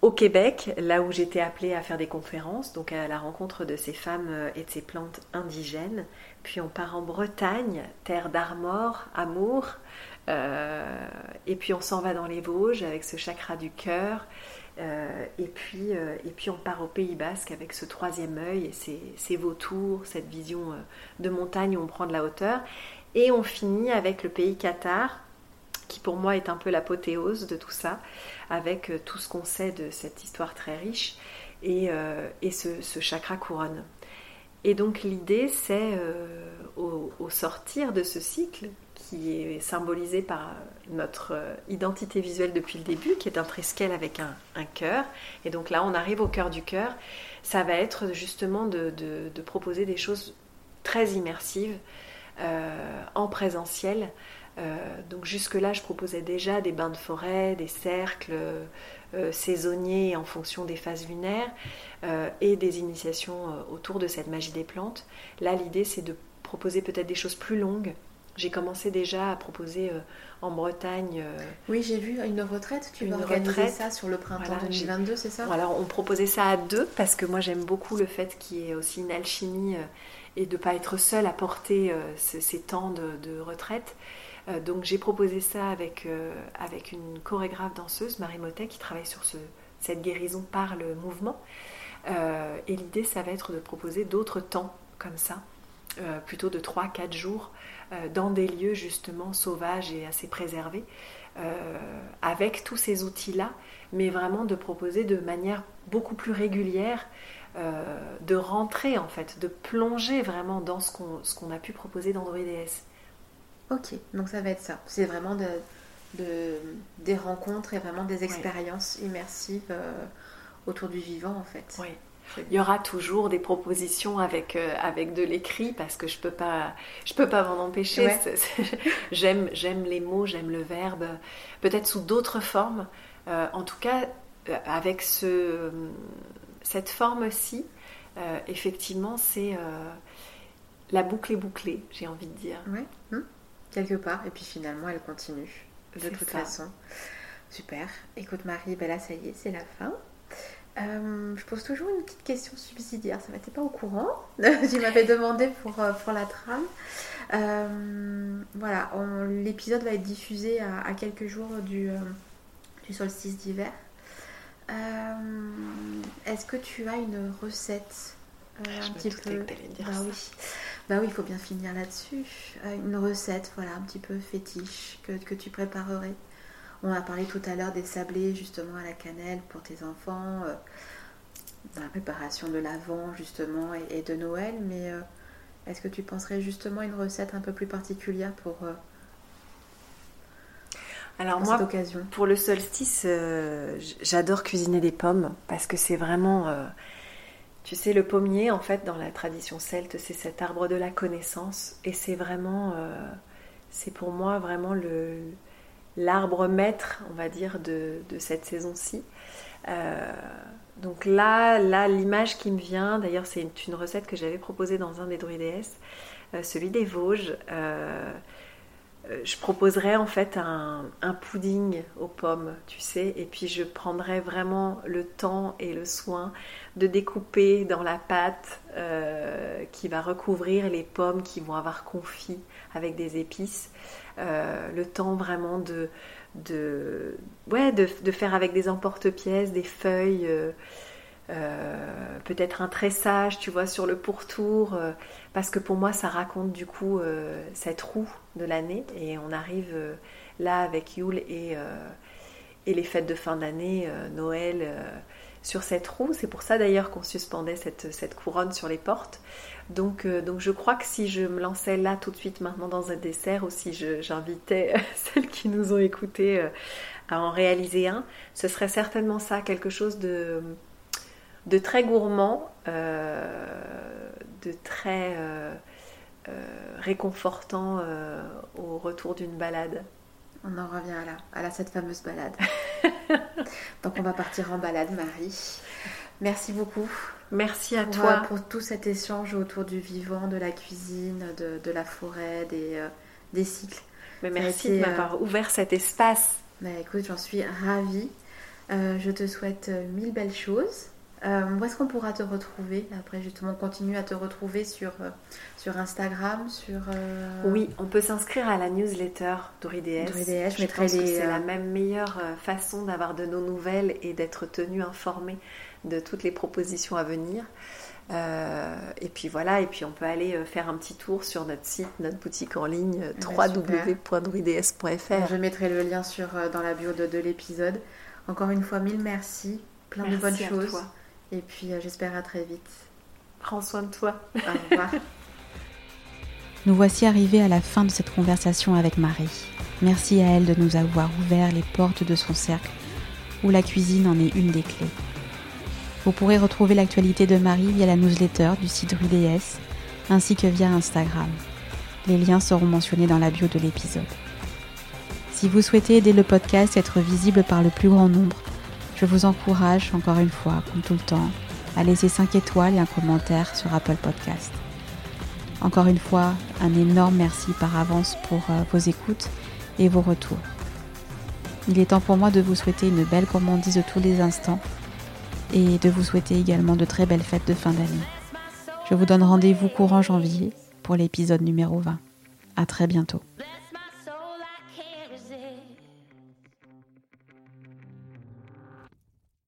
au Québec, là où j'étais appelée à faire des conférences, donc à la rencontre de ces femmes et de ces plantes indigènes, puis on part en Bretagne, terre d'armor, amour. Euh, et puis on s'en va dans les Vosges avec ce chakra du cœur, euh, et, euh, et puis on part au Pays Basque avec ce troisième œil et ces, ces vautours, cette vision euh, de montagne où on prend de la hauteur, et on finit avec le Pays Catalan, qui pour moi est un peu l'apothéose de tout ça, avec euh, tout ce qu'on sait de cette histoire très riche et, euh, et ce, ce chakra couronne. Et donc l'idée, c'est euh, au, au sortir de ce cycle qui est symbolisé par notre identité visuelle depuis le début, qui est un trisquel avec un, un cœur. Et donc là, on arrive au cœur du cœur. Ça va être justement de, de, de proposer des choses très immersives, euh, en présentiel. Euh, donc jusque-là, je proposais déjà des bains de forêt, des cercles euh, saisonniers en fonction des phases lunaires, euh, et des initiations euh, autour de cette magie des plantes. Là, l'idée, c'est de proposer peut-être des choses plus longues. J'ai commencé déjà à proposer euh, en Bretagne... Euh, oui, j'ai vu une retraite, tu vas organiser ça sur le printemps voilà, deux mille vingt-deux, j'ai... c'est ça ? Voilà, on proposait ça à deux, parce que moi j'aime beaucoup le fait qu'il y ait aussi une alchimie, euh, et de ne pas être seule à porter euh, ces, ces temps de, de retraite. Euh, donc j'ai proposé ça avec, euh, avec une chorégraphe danseuse, Marie Motet, qui travaille sur ce, cette guérison par le mouvement. Euh, et l'idée, ça va être de proposer d'autres temps comme ça, euh, plutôt de trois à quatre jours, dans des lieux justement sauvages et assez préservés, euh, avec tous ces outils-là, mais vraiment de proposer de manière beaucoup plus régulière, euh, de rentrer en fait, de plonger vraiment dans ce qu'on, ce qu'on a pu proposer dans Druides. Ok, donc ça va être ça. C'est vraiment de, de, des rencontres et vraiment des expériences ouais. immersives euh, autour du vivant en fait. Oui. Il y aura toujours des propositions avec, euh, avec de l'écrit, parce que je peux pas, je peux pas m'en empêcher. Ouais. C'est, c'est, j'aime, j'aime les mots, j'aime le verbe, peut-être sous d'autres formes. Euh, en tout cas, euh, avec ce, cette forme-ci, euh, effectivement, c'est euh, la boucle est bouclée, j'ai envie de dire. Oui, mmh. Quelque part. Et puis finalement, elle continue, de c'est toute ça. façon. Super. Écoute Marie, ben là, ça y est, c'est la fin. Euh, je pose toujours une petite question subsidiaire, ça ne m'était pas au courant, tu m'avais demandé pour, pour la trame. Euh, voilà, on, l'épisode va être diffusé à, à quelques jours du, euh, du solstice d'hiver. Euh, est-ce que tu as une recette euh, je un petit peu que t'allais dire bah, ça. Oui. Bah oui, il faut bien finir là-dessus. Euh, une recette, voilà, un petit peu fétiche que, que tu préparerais. On a parlé tout à l'heure des sablés, justement, à la cannelle pour tes enfants, euh, dans la préparation de l'Avent, justement, et, et de Noël. Mais euh, est-ce que tu penserais, justement, une recette un peu plus particulière pour, euh, Alors pour moi, cette occasion ? Pour le solstice, euh, j'adore cuisiner des pommes, parce que c'est vraiment... Euh, tu sais, le pommier, en fait, dans la tradition celte, c'est cet arbre de la connaissance. Et c'est vraiment... Euh, c'est pour moi vraiment le... l'arbre maître, on va dire, de, de cette saison-ci. Euh, donc là, là, l'image qui me vient, d'ailleurs c'est une, une recette que j'avais proposée dans un des Druides, euh, celui des Vosges. Euh, je proposerais en fait un, un pudding aux pommes, tu sais, et puis je prendrais vraiment le temps et le soin de découper dans la pâte euh, qui va recouvrir les pommes qui vont avoir confit avec des épices. Euh, le temps vraiment de, de, ouais, de, de faire avec des emporte-pièces, des feuilles, euh, euh, peut-être un tressage, tu vois, sur le pourtour, euh, parce que pour moi ça raconte du coup euh, cette roue de l'année, et on arrive euh, là avec Yule et, euh, et les fêtes de fin d'année, euh, Noël, euh, sur cette roue. C'est pour ça d'ailleurs qu'on suspendait cette, cette couronne sur les portes. Donc, euh, donc je crois que si je me lançais là tout de suite maintenant dans un dessert, ou si je, j'invitais celles qui nous ont écoutées euh, à en réaliser un, ce serait certainement ça, quelque chose de, de très gourmand, euh, de très euh, euh, réconfortant euh, au retour d'une balade. On en revient à la, à la, cette fameuse balade. Donc on va partir en balade, Marie. Merci beaucoup. Merci à pour, toi. Pour tout cet échange autour du vivant, de la cuisine, de, de la forêt, des, euh, des cycles. Mais merci été, de m'avoir euh... ouvert cet espace. Bah, écoute, j'en suis ravie. Euh, je te souhaite mille belles choses. Euh, où est-ce qu'on pourra te retrouver après, justement, on continue à te retrouver sur, euh, sur Instagram, sur... Euh... Oui, on peut s'inscrire à la newsletter Druides. Druides, je, je pense les... que c'est la même meilleure façon d'avoir de nos nouvelles et d'être tenu informé de toutes les propositions à venir. Euh, et puis voilà, et puis on peut aller faire un petit tour sur notre site, notre boutique en ligne, ouais, w w w point druides point f r. Je mettrai le lien sur, dans la bio de, de l'épisode. Encore une fois, mille merci, plein merci de bonnes à choses. Toi. Et puis euh, j'espère à très vite. Prends soin de toi. Au revoir. Nous voici arrivés à la fin de cette conversation avec Marie. Merci à elle de nous avoir ouvert les portes de son cercle, où la cuisine en est une des clés. Vous pourrez retrouver l'actualité de Marie via la newsletter du site Druides, ainsi que via Instagram. Les liens seront mentionnés dans la bio de l'épisode. Si vous souhaitez aider le podcast à être visible par le plus grand nombre, je vous encourage, encore une fois, comme tout le temps, à laisser cinq étoiles et un commentaire sur Apple Podcast. Encore une fois, un énorme merci par avance pour vos écoutes et vos retours. Il est temps pour moi de vous souhaiter une belle gourmandise de tous les instants et de vous souhaiter également de très belles fêtes de fin d'année. Je vous donne rendez-vous courant janvier pour l'épisode numéro vingt. À très bientôt.